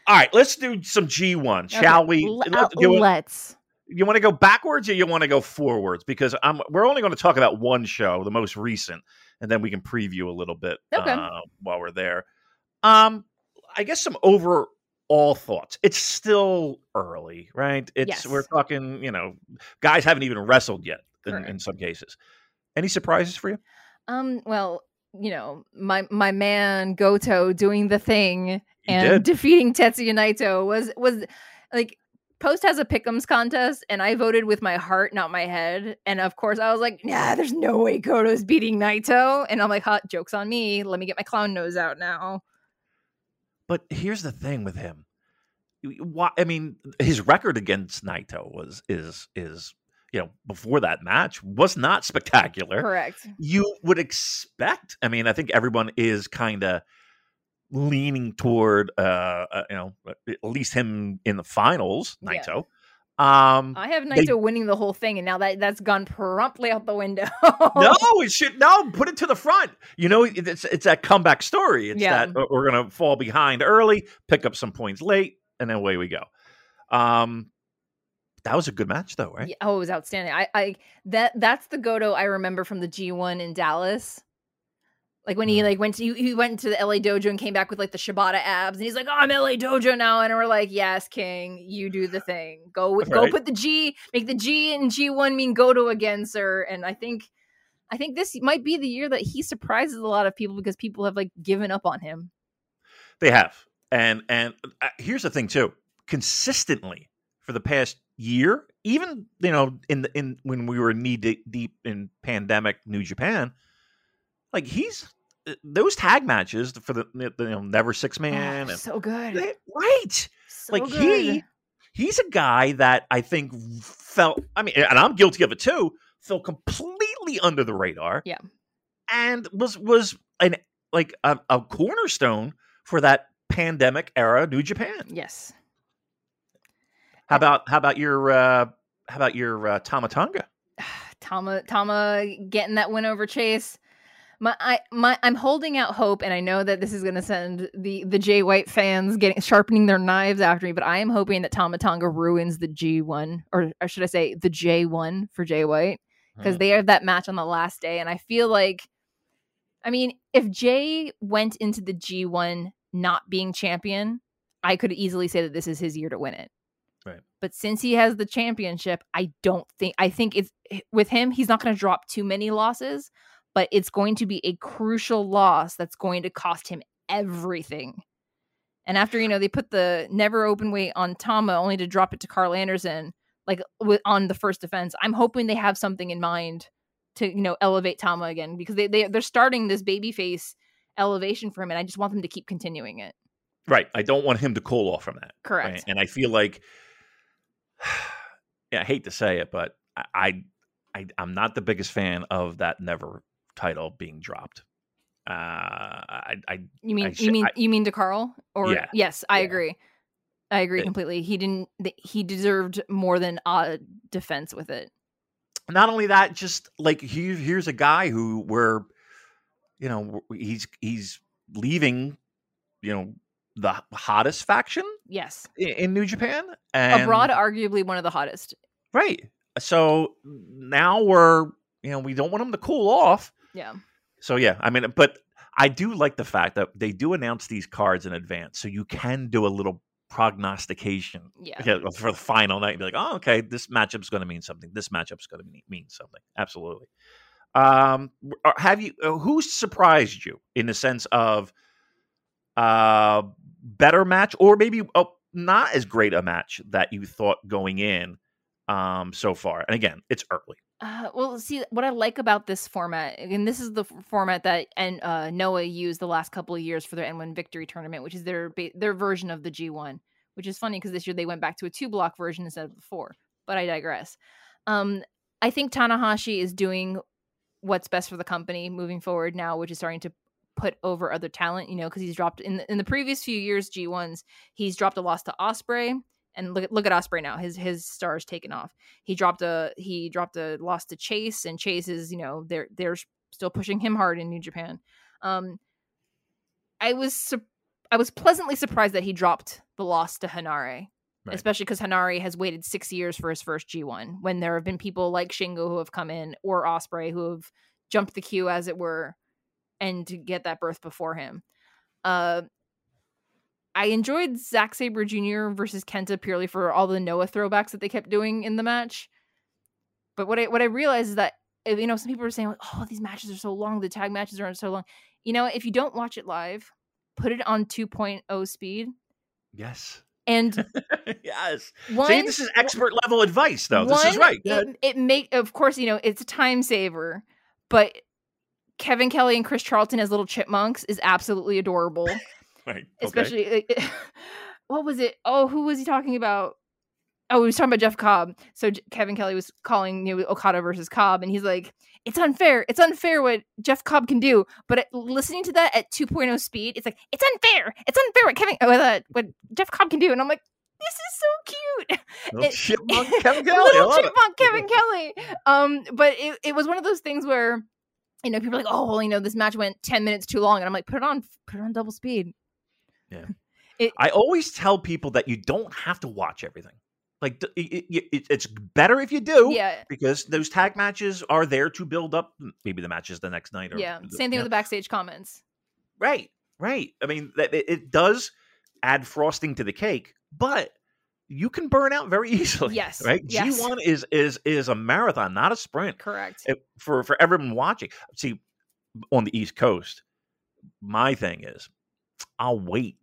All right, let's do some G one, okay. Shall we? L- let's. You, let's. You want to go backwards or you want to go forwards? Because I'm we're only going to talk about one show, the most recent, and then we can preview a little bit okay. uh, while we're there. Um, I guess some over. All thoughts. It's still early, right? It's yes. We're talking. You know, guys haven't even wrestled yet in, in some cases. Any surprises for you? Um, well, you know, my my man Goto doing the thing and defeating Tetsuya Naito was was like Post has a pick'ems contest, and I voted with my heart, not my head. And of course, I was like, nah, there's no way Goto's beating Naito. And I'm like, hot joke's on me. Let me get my clown nose out now. But here's the thing with him. Why, I mean, his record against Naito was is is. you know, before that match was not spectacular. Correct. You would expect, I mean, I think everyone is kind of leaning toward, uh, uh, you know, at least him in the finals, Naito. Yeah. Um, I have Naito they, winning the whole thing. And now that that's gone promptly out the window. No, it should. No, put it to the front. You know, it's, it's that comeback story. It's yeah. that we're going to fall behind early, pick up some points late, and then away we go. Um, That was a good match, though, right? Yeah, oh, it was outstanding. I, I that that's the Goto I remember from the G one in Dallas. Like when he like went to he went to the L A Dojo and came back with like the Shibata abs, and he's like, "Oh, I'm L A Dojo now," and we're like, "Yes, King, you do the thing. Go right. go put the G, make the G and G one mean Goto again, sir." And I think, I think this might be the year that he surprises a lot of people because people have like given up on him. They have, and and uh, here's the thing too: consistently for the past. Year, even you know, in the in when we were knee deep, deep in pandemic New Japan, like he's those tag matches for the, the you know never six man, oh, and, so good, they, right? So like good. he he's a guy that I think felt. I mean, and I'm guilty of it too. Fell completely under the radar, yeah, and was was an like a, a cornerstone for that pandemic era New Japan, yes. How about how about your uh, how about your uh, Tama Tonga? Tama Tama getting that win over Chase. My I my I'm holding out hope, and I know that this is going to send the the Jay White fans getting sharpening their knives after me. But I am hoping that Tama Tonga ruins the G one, or, or should I say the J one for Jay White, because hmm. they have that match on the last day, and I feel like, I mean, if Jay went into the G one not being champion, I could easily say that this is his year to win it. Right. But since he has the championship, I don't think, I think it's with him, he's not going to drop too many losses, but it's going to be a crucial loss that's going to cost him everything. And after, you know, they put the never open weight on Tama only to drop it to Carl Anderson, like with, on the first defense, I'm hoping they have something in mind to, you know, elevate Tama again, because they, they, they're starting this babyface elevation for him. And I just want them to keep continuing it. Right. I don't want him to cool off from that. Correct. Right? And I feel like, yeah, I hate to say it, but I, I, I'm not the biggest fan of that never title being dropped. Uh, I, I, you mean, I sh- you mean, I, you mean to Carl or yeah, yes, I yeah. agree. I agree it, completely. He didn't, he deserved more than a defense with it. Not only that, just like he, here's a guy who we're, you know, he's, he's leaving, you know, the hottest faction. Yes. In New Japan. And abroad, arguably one of the hottest. Right. So now we're, you know, we don't want him to cool off. Yeah. So, yeah, I mean, but I do like the fact that they do announce these cards in advance. So you can do a little prognostication yeah. for the final night and be like, oh, okay, this matchup's going to mean something. This matchup's going to mean something. Absolutely. Um, have you, who surprised you in the sense of uh, better match or maybe oh, not as great a match that you thought going in um, so far? And again, it's early. Uh, well, see, what I like about this format, and this is the f- format that and uh, Noah used the last couple of years for their N one Victory Tournament, which is their ba- their version of the G one, which is funny because this year they went back to a two-block version instead of the four. But I digress. Um, I think Tanahashi is doing what's best for the company moving forward now, which is starting to put over other talent, you know, because he's dropped in the, in the previous few years G ones, he's dropped a loss to Ospreay. And look at look at Ospreay now. His his star's taken off. He dropped a he dropped a loss to Chase, and Chase is, you know, they're they're still pushing him hard in New Japan. Um, I was su- I was pleasantly surprised that he dropped the loss to Hanare, right. Especially because Hanare has waited six years for his first G one. When there have been people like Shingo who have come in or Ospreay who have jumped the queue, as it were, and to get that berth before him. Uh, I enjoyed Zack Sabre Junior versus Kenta purely for all the Noah throwbacks that they kept doing in the match. But what I what I realized is that, you know, some people were saying, like, oh, these matches are so long. The tag matches aren't so long. You know, if you don't watch it live, put it on two point oh speed. Yes. And yes. One, See, this is expert level advice, though. One, this is right. It, it make, of course, you know, it's a time saver, but Kevin Kelly and Chris Charlton as little chipmunks is absolutely adorable. Right. Okay. Especially, like, it, what was it? Oh, who was he talking about? Oh, he was talking about Jeff Cobb. So J- Kevin Kelly was calling, you know, Okada versus Cobb, and he's like, "It's unfair. It's unfair what Jeff Cobb can do." But at, listening to that at two point oh speed, it's like, "It's unfair. It's unfair what Kevin, what, uh, what Jeff Cobb can do." And I'm like, "This is so cute." Little chipmunk Kevin Kelly. Little chipmunk Kevin Kelly. Um, but it it was one of those things where, you know, people are like, "Oh, well, you know, this match went ten minutes too long," and I'm like, "Put it on, put it on double speed." Yeah, it, I always tell people that you don't have to watch everything. Like, it, it, it, it's better if you do, yeah. Because those tag matches are there to build up maybe the matches the next night. Or yeah, the, same thing with know. the backstage comments. Right, right. I mean, it, it does add frosting to the cake, but you can burn out very easily. Yes, right. Yes. G one is is is a marathon, not a sprint. Correct. It, for for everyone watching, see, on the East Coast, my thing is, I'll wait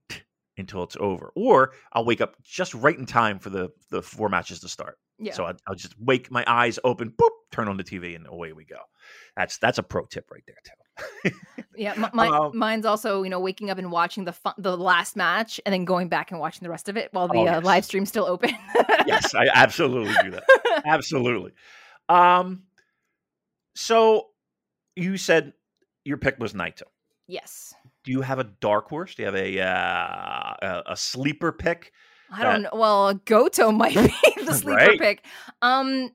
until it's over, or I'll wake up just right in time for the, the four matches to start. Yeah. So I'll, I'll just wake my eyes open, boop, turn on the T V, and away we go. That's that's a pro tip right there too. yeah, my, my, um, mine's also, you know, waking up and watching the fun, the last match, and then going back and watching the rest of it while the oh, yes. uh, live stream's still open. yes, I absolutely do that. Absolutely. Um. So you said your pick was Naito. Yes. Do you have a dark horse? Do you have a uh, a sleeper pick? I don't that... know. Well, Goto might be the sleeper right. pick. Um,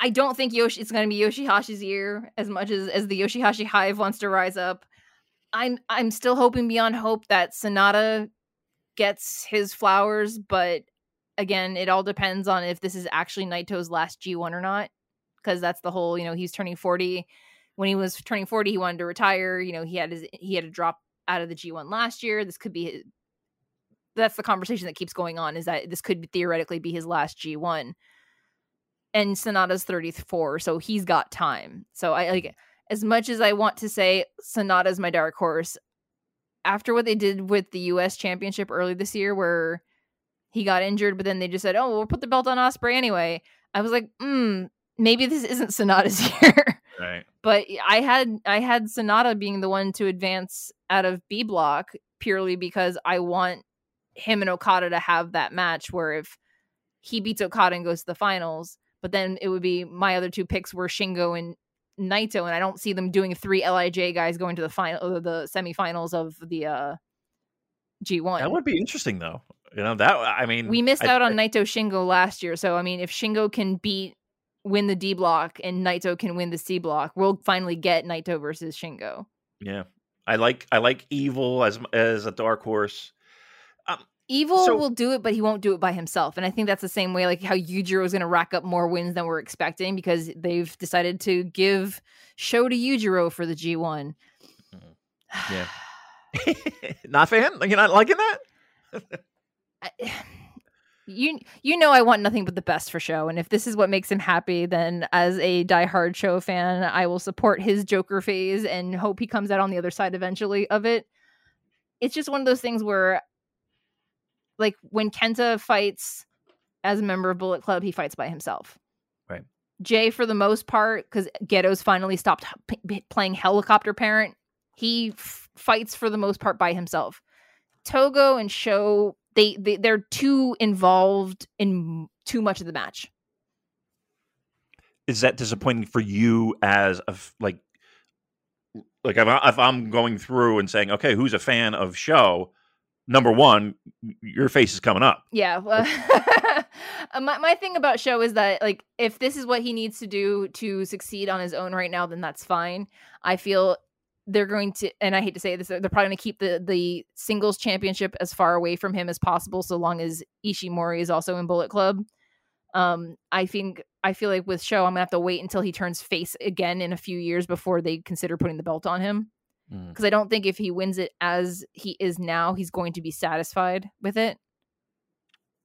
I don't think Yoshi. It's going to be Yoshihashi's year as much as, as the Yoshihashi Hive wants to rise up. I'm I'm still hoping beyond hope that Sonata gets his flowers, but again, it all depends on if this is actually Naito's last G one or not, because that's the whole, you know, he's turning forty. When he was turning forty, he wanted to retire. You know, he had his he had a drop out of the G one last year. This could be his, that's the conversation that keeps going on, is that this could theoretically be his last G one. And Sonata's thirty-four, so he's got time. So I like, as much as I want to say Sonata's my dark horse, after what they did with the U S Championship early this year, where he got injured, but then they just said, "Oh, we'll put the belt on Osprey anyway." I was like, "Hmm, maybe this isn't Sonata's year." Right. But I had I had Sonata being the one to advance out of B Block purely because I want him and Okada to have that match where if he beats Okada and goes to the finals. But then it would be my other two picks were Shingo and Naito, and I don't see them doing three L I J guys going to the final, the semifinals of the uh, G one. That would be interesting, though. You know that I mean, we missed I, out on I, Naito Shingo last year, so I mean, if Shingo can beat win the D block and Naito can win the C block, we'll finally get Naito versus Shingo. Yeah, I like I like Evil as as a dark horse. Um, Evil so, will do it, but he won't do it by himself. And I think that's the same way, like how Yujiro is going to rack up more wins than we're expecting because they've decided to give show to Yujiro for the G one. Yeah. Not fan? You're not liking that? I, you you know I want nothing but the best for show. And if this is what makes him happy, then as a diehard show fan, I will support his Joker phase and hope he comes out on the other side eventually of it. It's just one of those things where like when Kenta fights as a member of Bullet Club, he fights by himself. Right. Jay, for the most part, because Ghetto's finally stopped p- playing helicopter parent, he f- fights for the most part by himself. Togo and Sho, they, they, they're too involved in too much of the match. Is that disappointing for you as a, like, like if, I, if I'm going through and saying, okay, who's a fan of Sho? Number one, your face is coming up. Yeah. Well, my my thing about Sho is that, like, if this is what he needs to do to succeed on his own right now, then that's fine. I feel they're going to, and I hate to say this, they're probably going to keep the, the singles championship as far away from him as possible, so long as Ishimori is also in Bullet Club. Um, I think I feel like with Sho, I'm going to have to wait until he turns face again in a few years before they consider putting the belt on him. Because I don't think if he wins it as he is now, he's going to be satisfied with it.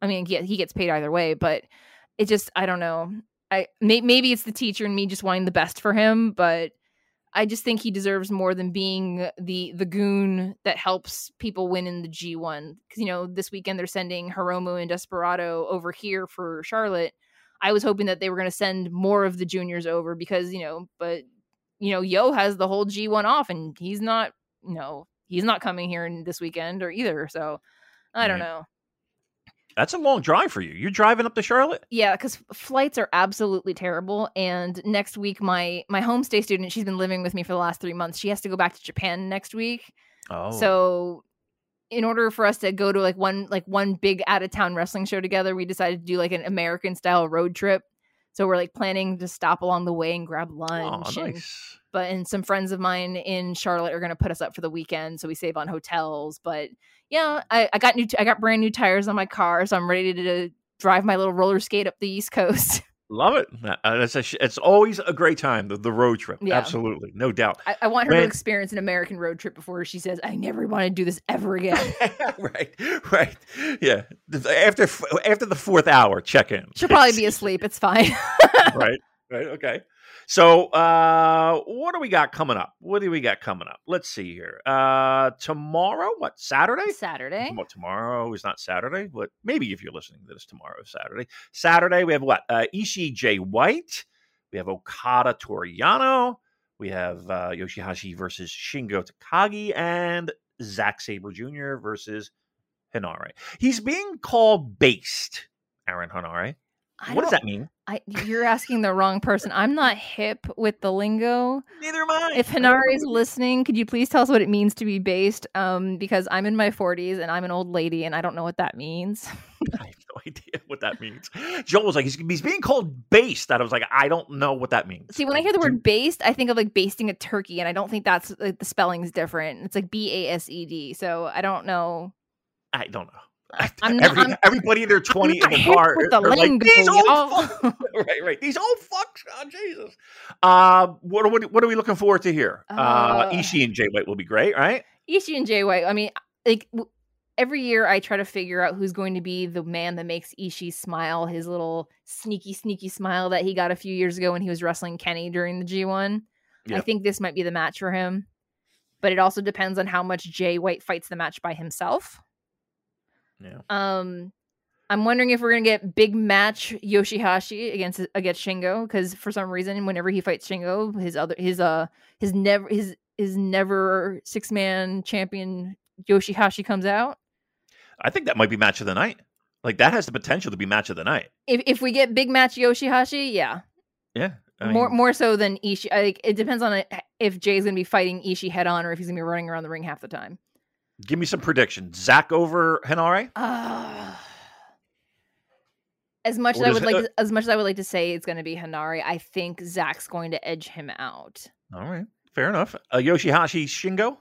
I mean, he, he gets paid either way, but it just, I don't know. I may, Maybe it's the teacher and me just wanting the best for him, but I just think he deserves more than being the, the goon that helps people win in the G one. Because, you know, this weekend they're sending Hiromu and Desperado over here for Charlotte. I was hoping that they were going to send more of the juniors over because, you know, but... You know, Yo has the whole G one off, and he's not, you know, he's not coming here in this weekend or either. So, I right. don't know. That's a long drive for you. You're driving up to Charlotte? Yeah, because flights are absolutely terrible. And next week, my my homestay student, she's been living with me for the last three months. She has to go back to Japan next week. Oh. So, in order for us to go to like one like one big out of town wrestling show together, we decided to do like an American style road trip. So we're like planning to stop along the way and grab lunch. Oh, nice. And, but and some friends of mine in Charlotte are going to put us up for the weekend, so we save on hotels. But yeah, I, I got new, I got brand new tires on my car, so I'm ready to, to drive my little roller skate up the East Coast. Love it. That's a, it's always a great time, the, the road trip. Yeah. Absolutely, no doubt. I, I want her when... to experience an American road trip before she says, "I never want to do this ever again." Right, right, yeah. After after the fourth hour, check in. She'll probably be asleep. It's fine. Right, right, okay. So, uh, what do we got coming up? What do we got coming up? Let's see here. Uh, tomorrow, what Saturday? Saturday. Well, tomorrow is not Saturday, but maybe if you're listening to this, tomorrow is Saturday. Saturday, we have what? Uh, Ishii Jay White. We have Okada Toriano. We have uh, Yoshihashi versus Shingo Takagi, and Zack Sabre Junior versus Hinare. He's being called based, Aaron Hinare. I what does that mean? I, you're asking the wrong person. I'm not hip with the lingo. Neither am I. If Hinare is listening, could you please tell us what it means to be based? Um, because I'm in my forties and I'm an old lady and I don't know what that means. I have no idea what that means. Joel was like, he's, he's being called based. And I was like, I don't know what that means. See, when I hear the word based, I think of like basting a turkey, and I don't think that's like, the spelling's different. It's like B A S E D. So I don't know. I don't know. I'm Every, not, I'm, everybody in their twenties in the car with the lingo, like, these old fucks. right, right. These old fucks. Oh, Jesus. Uh, what, what, what are we looking forward to here? Uh, uh, Ishii and Jay White will be great, right? Ishii and Jay White. I mean, like every year I try to figure out who's going to be the man that makes Ishii smile, his little sneaky, sneaky smile that he got a few years ago when he was wrestling Kenny during the G one. Yep. I think this might be the match for him. But it also depends on how much Jay White fights the match by himself. Yeah. Um, I'm wondering if we're going to get big match Yoshihashi against against Shingo, because for some reason, whenever he fights Shingo, his other his uh his never his his never six man champion Yoshihashi comes out. I think that might be match of the night. Like, that has the potential to be match of the night. If if we get big match Yoshihashi, yeah, yeah, I mean, more more so than Ishii. Like, it depends on if Jay's gonna be fighting Ishii head on or if he's gonna be running around the ring half the time. Give me some predictions. Zack over Henare. Uh, as much or as I would like, to, as much as I would like to say it's gonna be Henare, I think Zack's going to edge him out. All right, fair enough. Uh, Yoshihashi Shingo.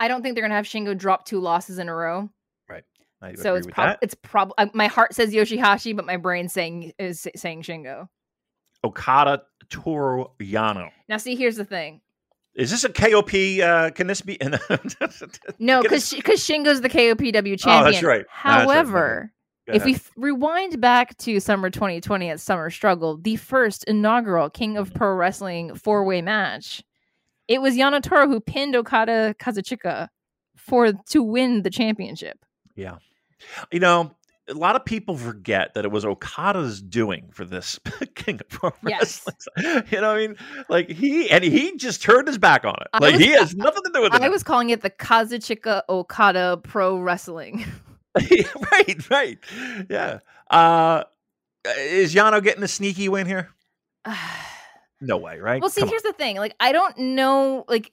I don't think they're going to have Shingo drop two losses in a row. Right. I so it's probably it's prob- my heart says Yoshihashi, but my brain saying is saying Shingo. Okada Toru Yano. Now, see, here's the thing. Is this a K O P? Uh, can this be? No, because because Shingo's the K O P W champion. Oh, that's right. However, that's right. if we f- rewind back to summer twenty twenty at Summer Struggle, the first inaugural King of Pro Wrestling four-way match, it was Yano Toru who pinned Okada Kazuchika for to win the championship. Yeah. You know, a lot of people forget that it was Okada's doing for this King of Pro Wrestling. Yes. You know what I mean? Like, he and he just turned his back on it. I like was, he has nothing to do with I it. I was calling it the Kazuchika Okada Pro Wrestling. Right, right. Yeah. Uh, is Yano getting a sneaky win here? No way, right? Well, see, Come here's on. the thing. Like, I don't know. Like,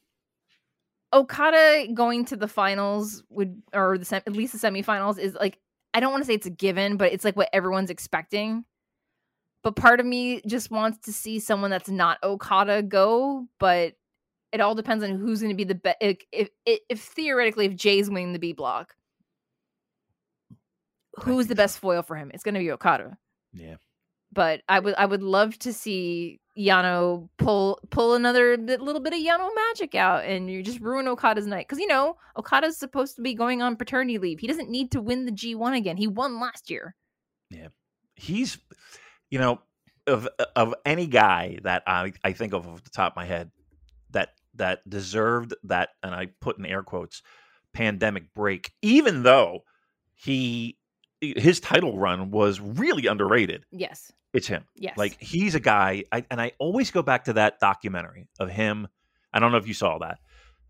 Okada going to the finals would, or the sem- at least the semifinals, is like, I don't want to say it's a given, but it's like what everyone's expecting. But part of me just wants to see someone that's not Okada go. But it all depends on who's going to be the best. If, if, if theoretically, if Jay's winning the B block, who's the best foil for him? It's going to be Okada. Yeah. But I would, I would love to see Yano pull pull another little bit of Yano magic out, and you just ruin Okada's night, because you know Okada's supposed to be going on paternity leave. He doesn't need to win the G one again. He won last year. Yeah, he's, you know, of of any guy that I I think of off the top of my head that that deserved that, and I put in air quotes, pandemic break, even though he his title run was really underrated. Yes. It's him. Yes. Like, he's a guy, I, and I always go back to that documentary of him. I don't know if you saw that.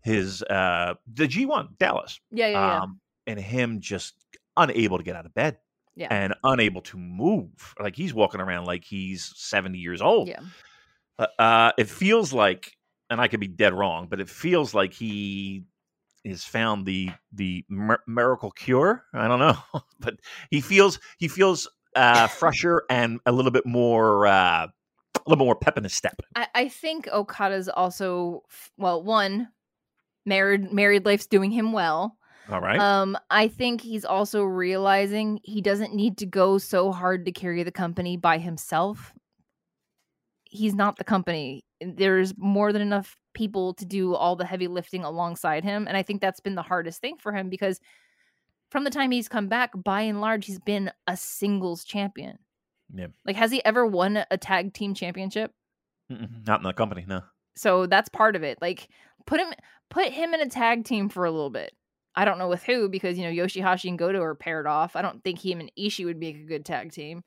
His, uh, the G one, Dallas. Yeah, yeah, um, yeah. And him just unable to get out of bed. Yeah. And unable to move. Like, he's walking around like he's seventy years old. Yeah. Uh, uh, it feels like, and I could be dead wrong, but it feels like he has found the the mir- miracle cure. I don't know. But he feels, he feels... Uh, fresher and a little bit more, uh, a little more pep in his step. I, I think Okada's also, well, one, married married life's doing him well. All right. Um, I think he's also realizing he doesn't need to go so hard to carry the company by himself. He's not the company. There's more than enough people to do all the heavy lifting alongside him, and I think that's been the hardest thing for him, because from the time he's come back, by and large, he's been a singles champion. Yeah. Like, has he ever won a tag team championship? Mm-mm, not in the company, no. So that's part of it. Like, put him put him in a tag team for a little bit. I don't know with who, because, you know, Yoshihashi and Goto are paired off. I don't think him and Ishii would make a good tag team.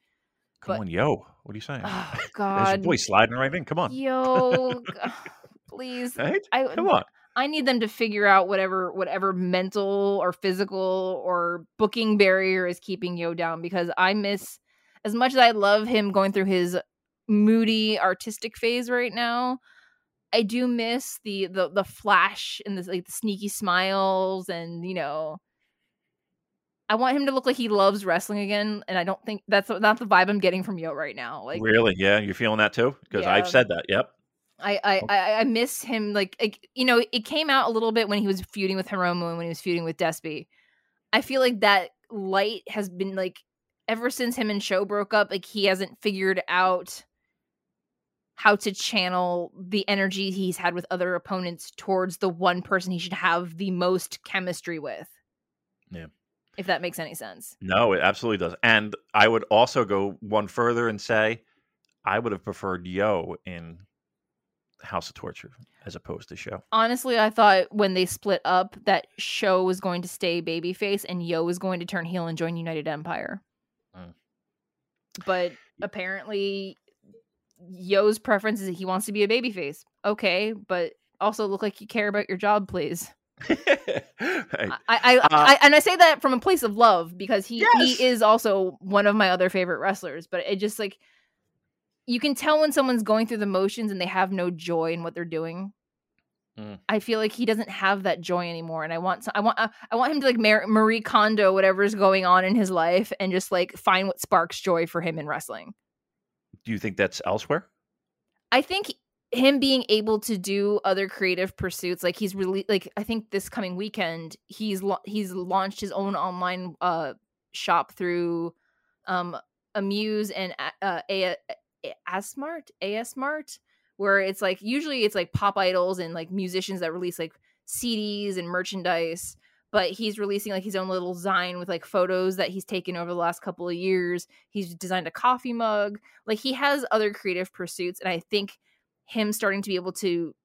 Come but... on, yo. What are you saying? Oh, God. There's your boy sliding right in. Come on. Yo. Please. Right? I, Come on. I need them to figure out whatever whatever mental or physical or booking barrier is keeping Yo down, because I miss, as much as I love him going through his moody artistic phase right now, I do miss the the, the flash and the, like, the sneaky smiles, and, you know, I want him to look like he loves wrestling again, and I don't think that's not the vibe I'm getting from Yo right now. Like, really? Yeah, you're feeling that too? Because yeah. I've said that. Yep. I, I, I, I miss him. Like, like, you know, it came out a little bit when he was feuding with Hiromu and when he was feuding with Despy. I feel like that light has been, like, ever since him and Sho broke up, like, he hasn't figured out how to channel the energy he's had with other opponents towards the one person he should have the most chemistry with. Yeah. If that makes any sense. No, it absolutely does. And I would also go one further and say I would have preferred Yo in House of Torture as opposed to Show. Honestly, I thought when they split up that Show was going to stay babyface and Yo was going to turn heel and join United Empire. Mm. But apparently Yo's preference is that he wants to be a babyface. Okay, but also look like you care about your job, please. Right. I, I, uh, I and I say that from a place of love because he, yes! he is also one of my other favorite wrestlers, but it just like you can tell when someone's going through the motions and they have no joy in what they're doing. Mm. I feel like he doesn't have that joy anymore, and I want to, I want uh, I want him to like Mar- Marie Kondo whatever's going on in his life and just like find what sparks joy for him in wrestling. Do you think that's elsewhere? I think he, him being able to do other creative pursuits, like he's really like I think this coming weekend he's lo- he's launched his own online uh shop through um Amuse and uh a- a- Asmart Asmart where it's like usually it's like pop idols and like musicians that release like C Ds and merchandise, but he's releasing like his own little zine with like photos that he's taken over the last couple of years. He's designed a coffee mug. Like he has other creative pursuits, and I think him starting to be able to,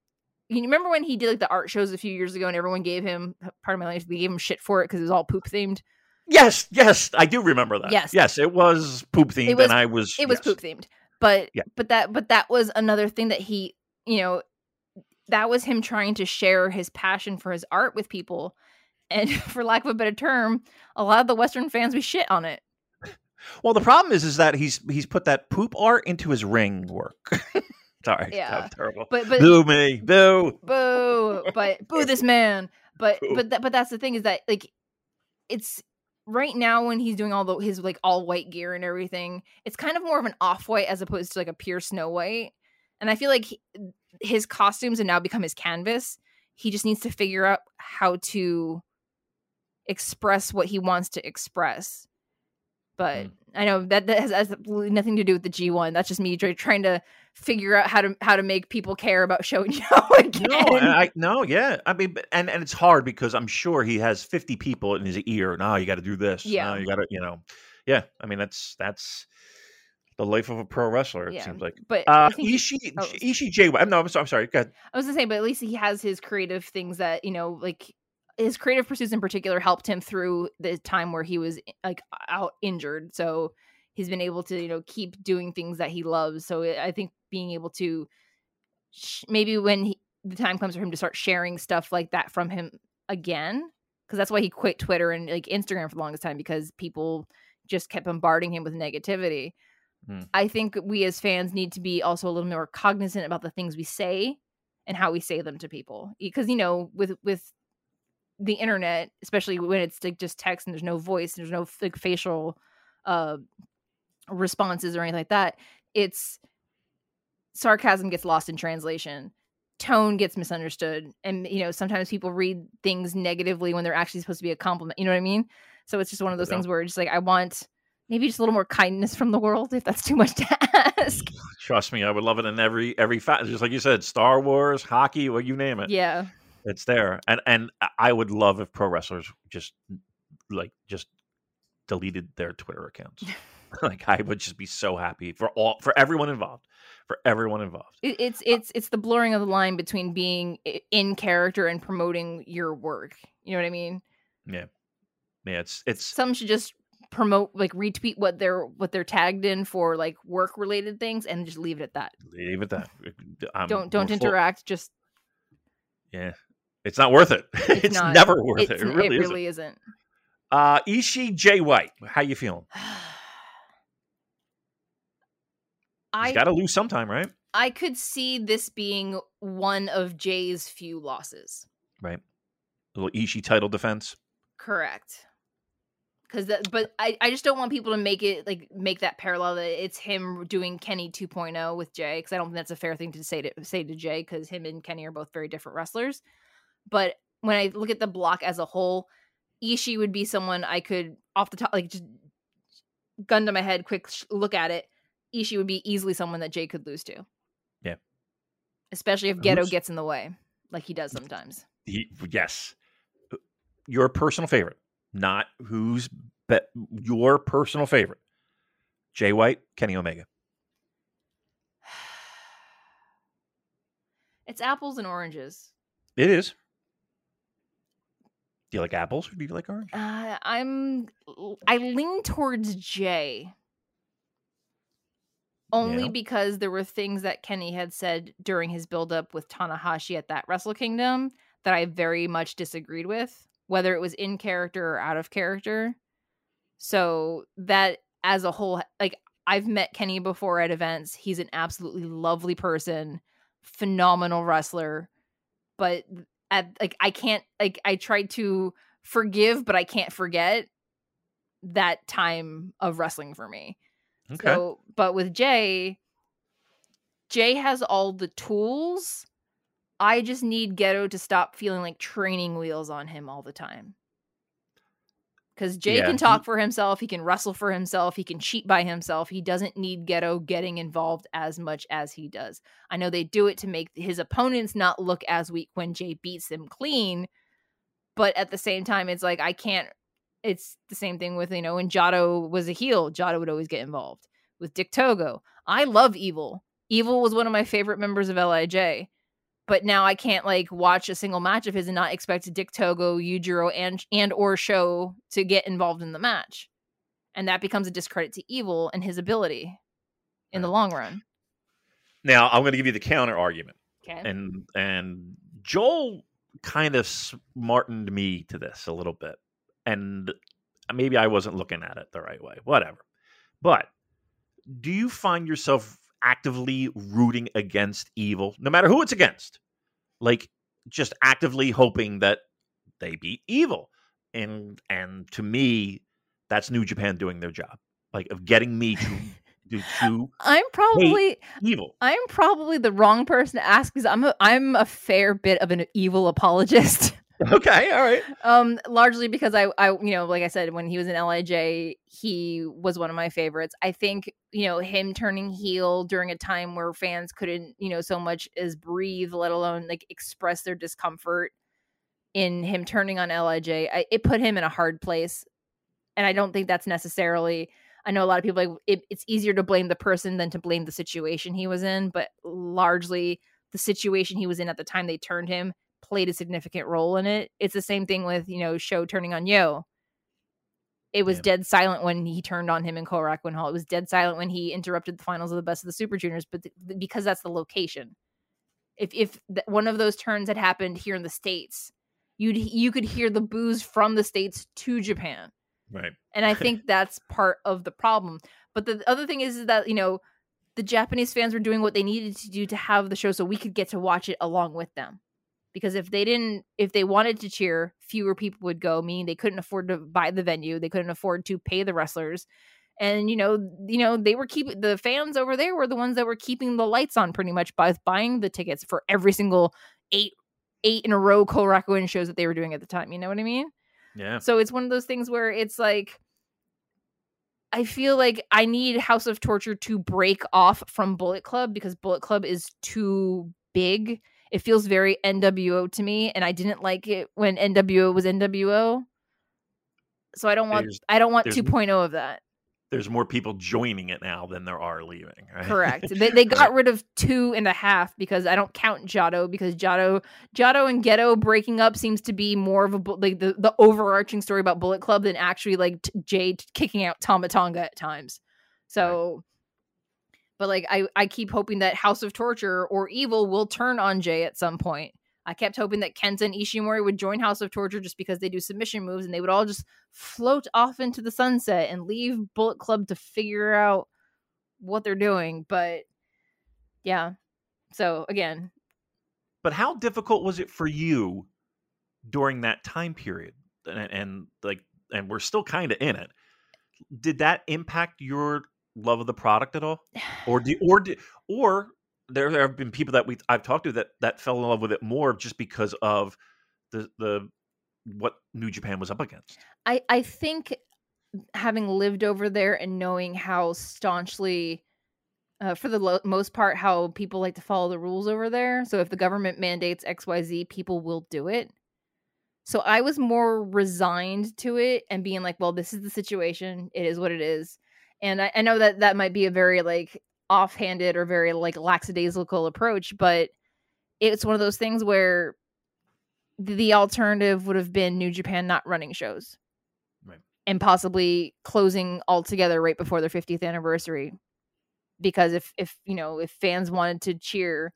you remember when he did like the art shows a few years ago and everyone gave him, pardon my language, they gave him shit for it because it was all poop themed. Yes, yes, I do remember that. Yes, yes, it was poop themed, and I was. It yes. was poop themed, but yeah. but that but that was another thing that he, you know, that was him trying to share his passion for his art with people, and for lack of a better term, a lot of the Western fans we shit on it. Well, the problem is, is that he's he's put that poop art into his ring work. Sorry, yeah. That was terrible. But, but, boo me, boo, boo, but boo this man. But boo. but th- but that's the thing is that like it's right now when he's doing all the his like all white gear and everything, it's kind of more of an off white as opposed to like a pure Snow White. And I feel like he, his costumes have now become his canvas. He just needs to figure out how to express what he wants to express. But mm. I know that, that has absolutely nothing to do with the G one. That's just me trying to figure out how to how to make people care about Show and Joe again. No, I, no, yeah. I mean, and, and it's hard because I'm sure he has fifty people in his ear. No, you got to do this. Yeah. No, you got to, you know. Yeah. I mean, that's that's the life of a pro wrestler, it yeah. seems like. But uh, Ishii, oh. Ishii J one. No, I'm sorry. I'm sorry. Go ahead. I was going to say, but at least he has his creative things that, you know, like his creative pursuits in particular helped him through the time where he was like out injured. So he's been able to, you know, keep doing things that he loves. So I think being able to sh- maybe when he, the time comes for him to start sharing stuff like that from him again, because that's why he quit Twitter and like Instagram for the longest time, because people just kept bombarding him with negativity. Hmm. I think we as fans need to be also a little more cognizant about the things we say and how we say them to people, because, you know, with, with, the internet, especially when it's like just text and there's no voice, and there's no like facial uh, responses or anything like that. It's sarcasm gets lost in translation, tone gets misunderstood, and you know sometimes people read things negatively when they're actually supposed to be a compliment. You know what I mean? So it's just one of those yeah. things where it's just like I want maybe just a little more kindness from the world. If that's too much to ask, trust me, I would love it in every every fact. Just like you said, Star Wars, hockey, well, you name it. Yeah. It's there, and and I would love if pro wrestlers just like just deleted their Twitter accounts. Like I would just be so happy for all for everyone involved, for everyone involved. It, it's it's it's the blurring of the line between being in character and promoting your work. You know what I mean? Yeah, yeah. It's it's some should just promote like retweet what they're what they're tagged in for like work related things and just leave it at that. Leave it at that. I'm, don't don't interact. Full. Just yeah. It's not worth it. It's, it's not, never worth it's, it. It really, it really isn't. isn't. Uh, Ishii Jay White, how you feeling? I, He's got to lose sometime, right? I could see this being one of Jay's few losses. Right. A little Ishii title defense. Correct. Because, but I, I just don't want people to make it like make that parallel that it's him doing Kenny two point oh with Jay, because I don't think that's a fair thing to say to say to Jay, because him and Kenny are both very different wrestlers. But when I look at the block as a whole, Ishii would be someone I could, off the top, like, just gun to my head, quick sh- look at it. Ishii would be easily someone that Jay could lose to. Yeah. Especially if Gedo Who's... gets in the way, like he does sometimes. He, yes. Your personal favorite, not who's be- your personal favorite. Jay White, Kenny Omega. It's apples and oranges. It is. Do you like apples or do you like orange? Uh, I'm. I lean towards Jay. Only yeah. because there were things that Kenny had said during his buildup with Tanahashi at that Wrestle Kingdom that I very much disagreed with, whether it was in character or out of character. So that as a whole, like, I've met Kenny before at events. He's an absolutely lovely person, phenomenal wrestler, but at, like, I can't, like, I tried to forgive, but I can't forget that time of wrestling for me. Okay. So, but with Jay, Jay has all the tools. I just need Geto to stop feeling like training wheels on him all the time. Because Jay yeah, can talk he... for himself. He can wrestle for himself. He can cheat by himself. He doesn't need Geto getting involved as much as he does. I know they do it to make his opponents not look as weak when Jay beats them clean. But at the same time, it's like, I can't. It's the same thing with, you know, when Jado was a heel, Jado would always get involved. With Dick Togo, I love Evil. Evil was one of my favorite members of L I J. But now I can't, like, watch a single match of his and not expect Dick Togo, Yujiro, and, and or Sho to get involved in the match. And that becomes a discredit to Evil and his ability in the long run. Now, I'm going to give you the counter argument. Okay. And, and Joel kind of smartened me to this a little bit. And maybe I wasn't looking at it the right way. Whatever. But do you find yourself actively rooting against Evil, no matter who it's against? Like, just actively hoping that they beat Evil. And and to me, that's New Japan doing their job. Like, of getting me to... To I'm probably evil. I'm probably the wrong person to ask, because I'm a, I'm a fair bit of an Evil apologist. Okay, all right. Um, largely because I, I, you know, like I said, when he was in L I J, he was one of my favorites. I think, you know, him turning heel during a time where fans couldn't, you know, so much as breathe, let alone, like, express their discomfort in him turning on L I J, I, it put him in a hard place. And I don't think that's necessarily, I know a lot of people, like, it, it's easier to blame the person than to blame the situation he was in, but largely the situation he was in at the time they turned him played a significant role in it. It's the same thing with, you know, Sho turning on Yo. It was yeah. dead silent when he turned on him in Korakuen Hall. It was dead silent when he interrupted the finals of the Best of the Super Juniors, but th- because that's the location. If if th- one of those turns had happened here in the States, you'd you could hear the boos from the States to Japan. Right. And I think that's part of the problem. But the other thing is, is that, you know, the Japanese fans were doing what they needed to do to have the show so we could get to watch it along with them. Because if they didn't, if they wanted to cheer, fewer people would go, meaning they couldn't afford to buy the venue. They couldn't afford to pay the wrestlers. And, you know, you know, they were keeping the fans over there were the ones that were keeping the lights on pretty much by buying the tickets for every single eight, eight in a row Korakuen shows that they were doing at the time. You know what I mean? Yeah. So it's one of those things where it's like, I feel like I need House of Torture to break off from Bullet Club, because Bullet Club is too big. It feels very N W O to me, and I didn't like it when N W O was N W O. So I don't want there's, I don't want two point oh of that. There's more people joining it now than there are leaving, right? Correct. They they got rid of two and a half because I don't count Jado, because Jado Jado and Geto breaking up seems to be more of a like the, the overarching story about Bullet Club than actually like t- Jay kicking out Tama Tonga at times. So. Right. But like I, I keep hoping that House of Torture or Evil will turn on Jay at some point. I kept hoping that Kenta and Ishimori would join House of Torture just because they do submission moves, and they would all just float off into the sunset and leave Bullet Club to figure out what they're doing. But yeah, so again. But how difficult was it for you during that time period? And, and like, and we're still kind of in it. Did that impact your love of the product at all? Or do, or do, or there have been people that we I've talked to that that fell in love with it more just because of the the what New Japan was up against. I I think having lived over there and knowing how staunchly uh, for the lo- most part how people like to follow the rules over there. So if the government mandates X Y Z, people will do it. So I was more resigned to it and being like, well, this is the situation. It is what it is. And I, I know that that might be a very like offhanded or very like lackadaisical approach, but it's one of those things where the alternative would have been New Japan not running shows. Right. And possibly closing altogether right before their fiftieth anniversary. Because if, if, you know, if fans wanted to cheer,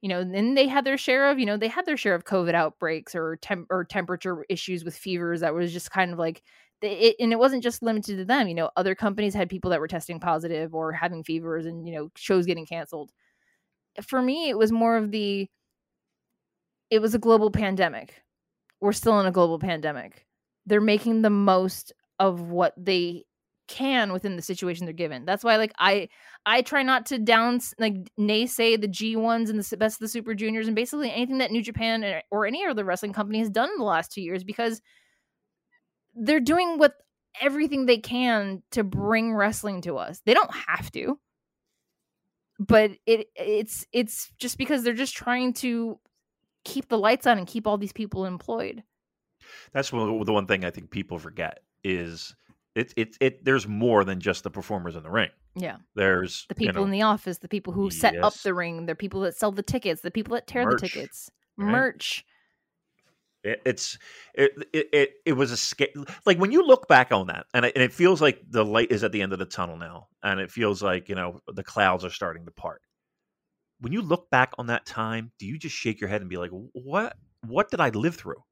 you know, then they had their share of, you know, they had their share of COVID outbreaks or temp or temperature issues with fevers that was just kind of like, it, and it wasn't just limited to them, you know, other companies had people that were testing positive or having fevers and, you know, shows getting canceled. For me, it was more of the, it was a global pandemic. We're still in a global pandemic. They're making the most of what they can within the situation they're given. That's why, like, I I try not to down, like, naysay the G ones and the best of the Super Juniors and basically anything that New Japan or any other wrestling company has done in the last two years because they're doing what everything they can to bring wrestling to us. They don't have to. But it it's it's just because they're just trying to keep the lights on and keep all these people employed. That's one, the one thing I think people forget is It, it, it, there's more than just the performers in the ring. Yeah. There's the people you know, in the office, the people who yes. set up the ring, the people that sell the tickets, the people that tear merch, the tickets, right? merch. It, it's, it, it, it, it was a scale. Like when you look back on that and it, and it feels like the light is at the end of the tunnel now. And it feels like, you know, the clouds are starting to part. When you look back on that time, do you just shake your head and be like, what? What did I live through?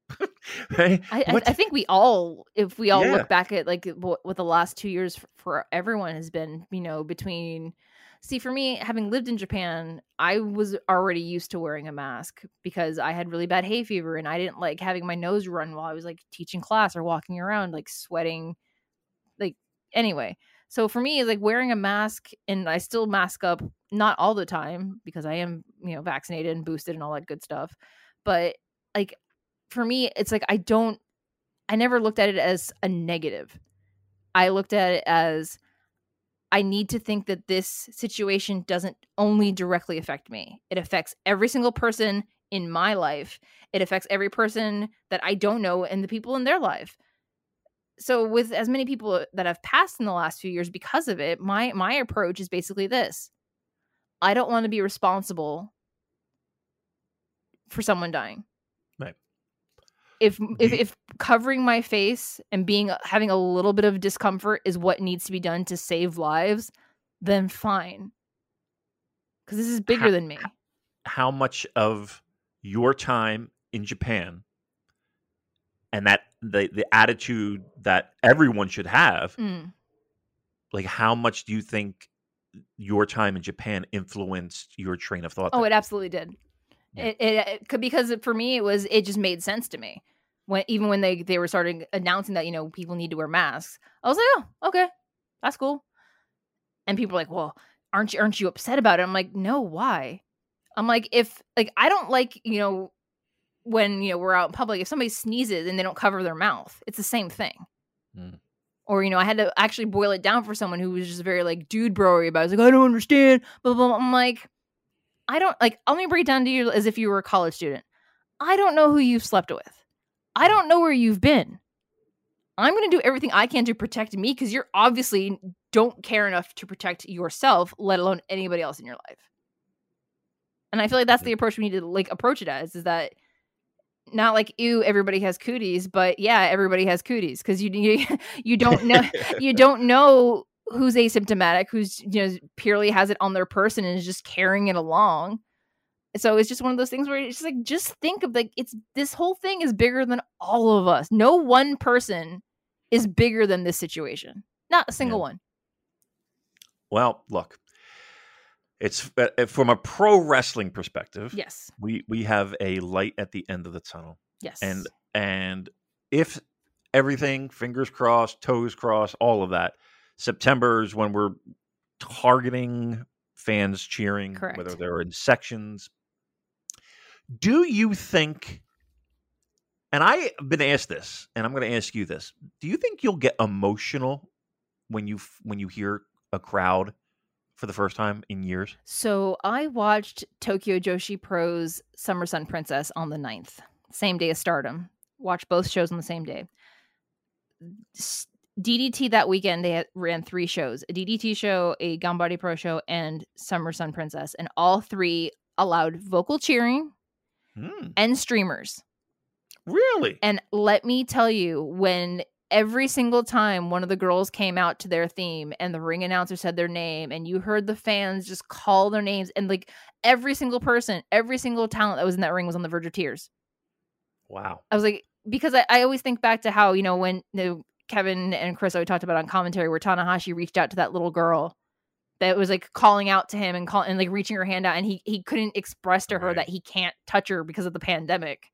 Right? I, I, I think we all, if we all yeah. look back at like what, what the last two years for, for everyone has been, you know, between, see, for me, having lived in Japan, I was already used to wearing a mask because I had really bad hay fever and I didn't like having my nose run while I was like teaching class or walking around, like sweating, like anyway. So for me, like wearing a mask, and I still mask up, not all the time because I am, you know, vaccinated and boosted and all that good stuff. But like for me, it's like I don't I never looked at it as a negative. I looked at it as I need to think that this situation doesn't only directly affect me. It affects every single person in my life. It affects every person that I don't know and the people in their life. So with as many people that have passed in the last few years because of it, my my approach is basically this. I don't want to be responsible for someone dying. If, if if covering my face and being having a little bit of discomfort is what needs to be done to save lives, then fine. Because this is bigger how, than me. How much of your time in Japan and that the, the attitude that everyone should have, mm. like how much do you think your time in Japan influenced your train of thought? Oh, then? It absolutely did. It, it, it because for me it was it just made sense to me. When even when they, they were starting announcing that, you know, people need to wear masks, I was like, oh, okay, that's cool. And people are like, well, aren't you aren't you upset about it? I'm like, no, why? I'm like, if like I don't like, you know, when you know we're out in public, if somebody sneezes and they don't cover their mouth, it's the same thing. Mm. Or, you know, I had to actually boil it down for someone who was just very like dude bro-y about it. I was like, I don't understand, blah blah blah. I'm like, I don't like, let me break it down to you as if you were a college student. I don't know who you've slept with. I don't know where you've been. I'm going to do everything I can to protect me because you're obviously don't care enough to protect yourself, let alone anybody else in your life. And I feel like that's the approach we need to like approach it as, is that not like, ew, everybody has cooties, but yeah, everybody has cooties because you, you, you don't know, you don't know. Who's asymptomatic, who's, you know, purely has it on their person and is just carrying it along. So it's just one of those things where it's just like, just think of like, it's, this whole thing is bigger than all of us. No one person is bigger than this situation. Not a single yeah. one. Well, look, it's uh, from a pro wrestling perspective. Yes. We, we have a light at the end of the tunnel. Yes. And, and if everything, fingers crossed, toes crossed, all of that, September is when we're targeting fans cheering, correct, whether they're in sections. Do you think, and I've been asked this, and I'm going to ask you this, do you think you'll get emotional when you when you hear a crowd for the first time in years? So I watched Tokyo Joshi Pro's Summer Sun Princess on the ninth, same day as Stardom, watch both shows on the same day. D D T that weekend, they had, ran three shows, a D D T show, a Ganbare Pro show, and Summer Sun Princess. And all three allowed vocal cheering hmm. and streamers. Really? And let me tell you, when every single time one of the girls came out to their theme and the ring announcer said their name and you heard the fans just call their names, and like every single person, every single talent that was in that ring was on the verge of tears. Wow. I was like, because I, I always think back to how, you know, when you know, Kevin and Chris always talked about on commentary where Tanahashi reached out to that little girl that was like calling out to him and call and like reaching her hand out, and he, he couldn't express to her right. that he can't touch her because of the pandemic.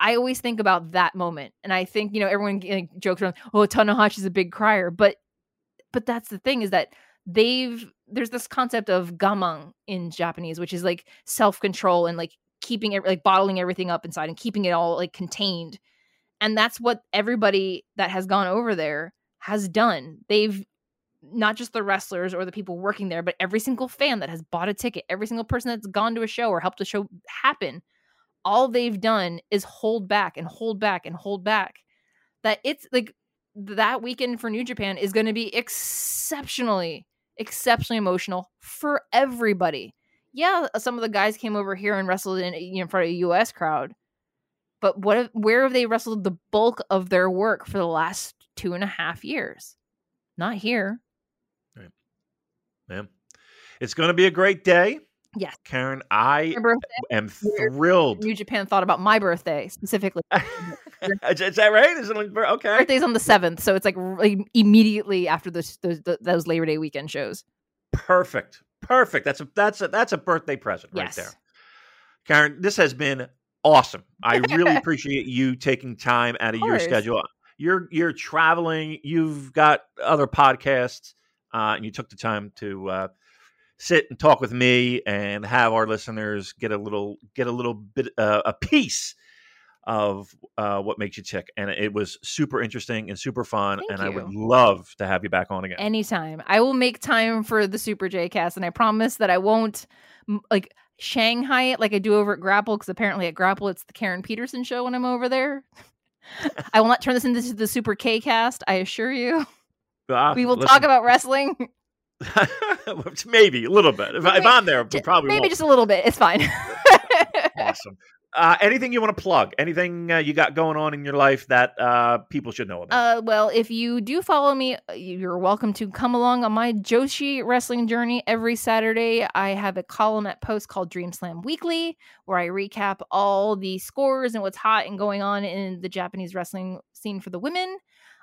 I always think about that moment. And I think, you know, everyone like, jokes around, oh, Tanahashi's a big crier. But but that's the thing, is that they've, there's this concept of gamang in Japanese, which is like self-control and like keeping it, like bottling everything up inside and keeping it all like contained. And that's what everybody that has gone over there has done. They've, not just the wrestlers or the people working there, but every single fan that has bought a ticket, every single person that's gone to a show or helped a show happen, all they've done is hold back and hold back and hold back. That it's like that weekend for New Japan is going to be exceptionally, exceptionally emotional for everybody. Yeah, some of the guys came over here and wrestled in, you know, in front of a U S crowd, but what? If, where have they wrestled the bulk of their work for the last two and a half years? Not here. Right. Yeah. It's going to be a great day. Yes. Karen, I am thrilled. New Japan thought about my birthday specifically. Is that right? Is it like, okay. My birthday's on the seventh, so it's like, like immediately after those, those those Labor Day weekend shows. Perfect. Perfect. That's a that's a that's a birthday present yes. right there. Karen, this has been awesome. I really appreciate you taking time out of, of your schedule. You're you're traveling, you've got other podcasts, uh, and you took the time to uh sit and talk with me and have our listeners get a little get a little bit uh, a piece of uh, what makes you tick. And it was super interesting and super fun. Thank and you. I would love to have you back on again. Anytime. I will make time for the Super J Cast, and I promise that I won't like Shanghai it like I do over at Grapple, because apparently at Grapple it's the Karen Peterson show when I'm over there. I will not turn this into the Super K Cast, I assure you. Uh, we will listen. Talk about wrestling. Maybe a little bit. If, maybe, if I'm there, probably maybe won't. Just a little bit. It's fine. Awesome. Uh, anything you want to plug? Anything uh, you got going on in your life that uh, people should know about? Uh, well, if you do follow me, you're welcome to come along on my Joshi wrestling journey. Every Saturday, I have a column at Post called Dream Slam Weekly, where I recap all the scores and what's hot and going on in the Japanese wrestling scene for the women.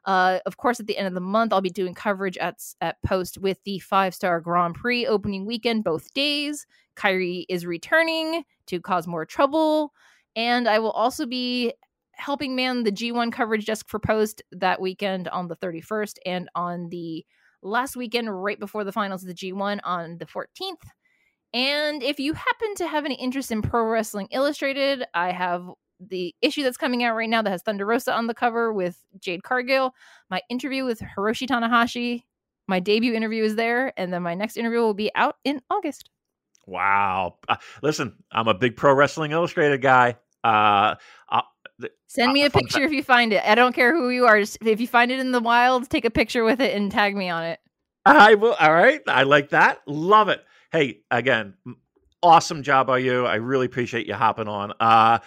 Uh, of course, at the end of the month, I'll be doing coverage at at Post with the five-star Grand Prix opening weekend, both days. Kairi is returning to cause more trouble. And I will also be helping man the G one coverage desk for Post that weekend on the thirty-first, and on the last weekend right before the finals of the G one on the fourteenth. And if you happen to have any interest in Pro Wrestling Illustrated, I have the issue that's coming out right now that has Thunder Rosa on the cover with Jade Cargill. My interview with Hiroshi Tanahashi, my debut interview, is there. And then my next interview will be out in August. Wow. Uh, listen, I'm a big Pro Wrestling Illustrated guy. Uh, uh, th- Send me uh, a picture fact. If you find it. I don't care who you are. Just, if you find it in the wild, take a picture with it and tag me on it. I will. All right. I like that. Love it. Hey, again, awesome job by you. I really appreciate you hopping on. Uh,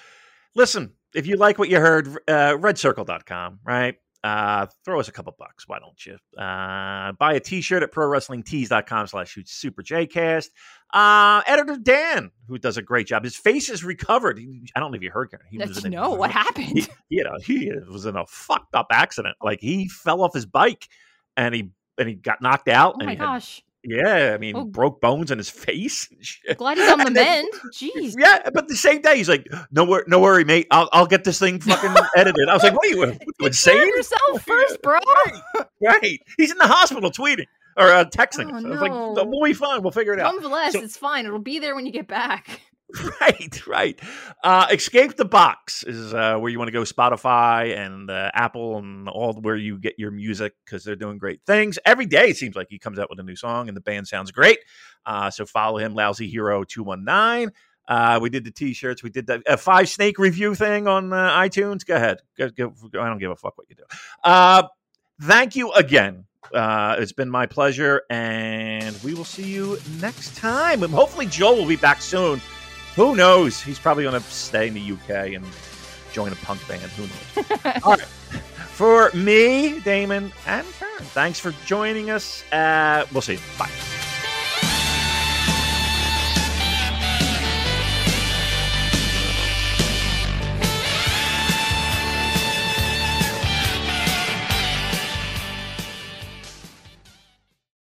Listen, if you like what you heard, uh, red circle dot com, right? Uh, throw us a couple bucks. Why don't you? Uh, buy a t-shirt at pro wrestling tees dot com slash super j cast. Uh, Editor Dan, who does a great job. His face is recovered. He, I don't know if you heard, Karen. He was in no, what happened? He, you know, he was in a fucked up accident. Like, he fell off his bike and he and he got knocked out. Oh, and my gosh. Had, Yeah, I mean, oh. broke bones in his face. Glad he's on the mend. Jeez. Yeah, but the same day, he's like, no, wor- no worry, mate. I'll I'll get this thing fucking edited. I was like, what are you, what, you insane? You yourself first, bro. Right. right. He's in the hospital tweeting or uh, texting. Oh, us. I was no. like, we'll be fine. We'll figure it out. Nonetheless, so, it's fine. It'll be there when you get back. Right, right. Uh, Escape the Box is uh, where you want to go. Spotify and uh, Apple and all where you get your music, because they're doing great things. Every day it seems like he comes out with a new song and the band sounds great. Uh, so follow him, Lousy Hero two one nine. Uh, we did the T-shirts. We did that a five snake review thing on uh, iTunes. Go ahead. Go, go, I don't give a fuck what you do. Uh, thank you again. Uh, it's been my pleasure, and we will see you next time. And hopefully Joel will be back soon. Who knows? He's probably going to stay in the U K and join a punk band. Who knows? All right. For me, Damon, and Karen, thanks for joining us. Uh, we'll see you. Bye.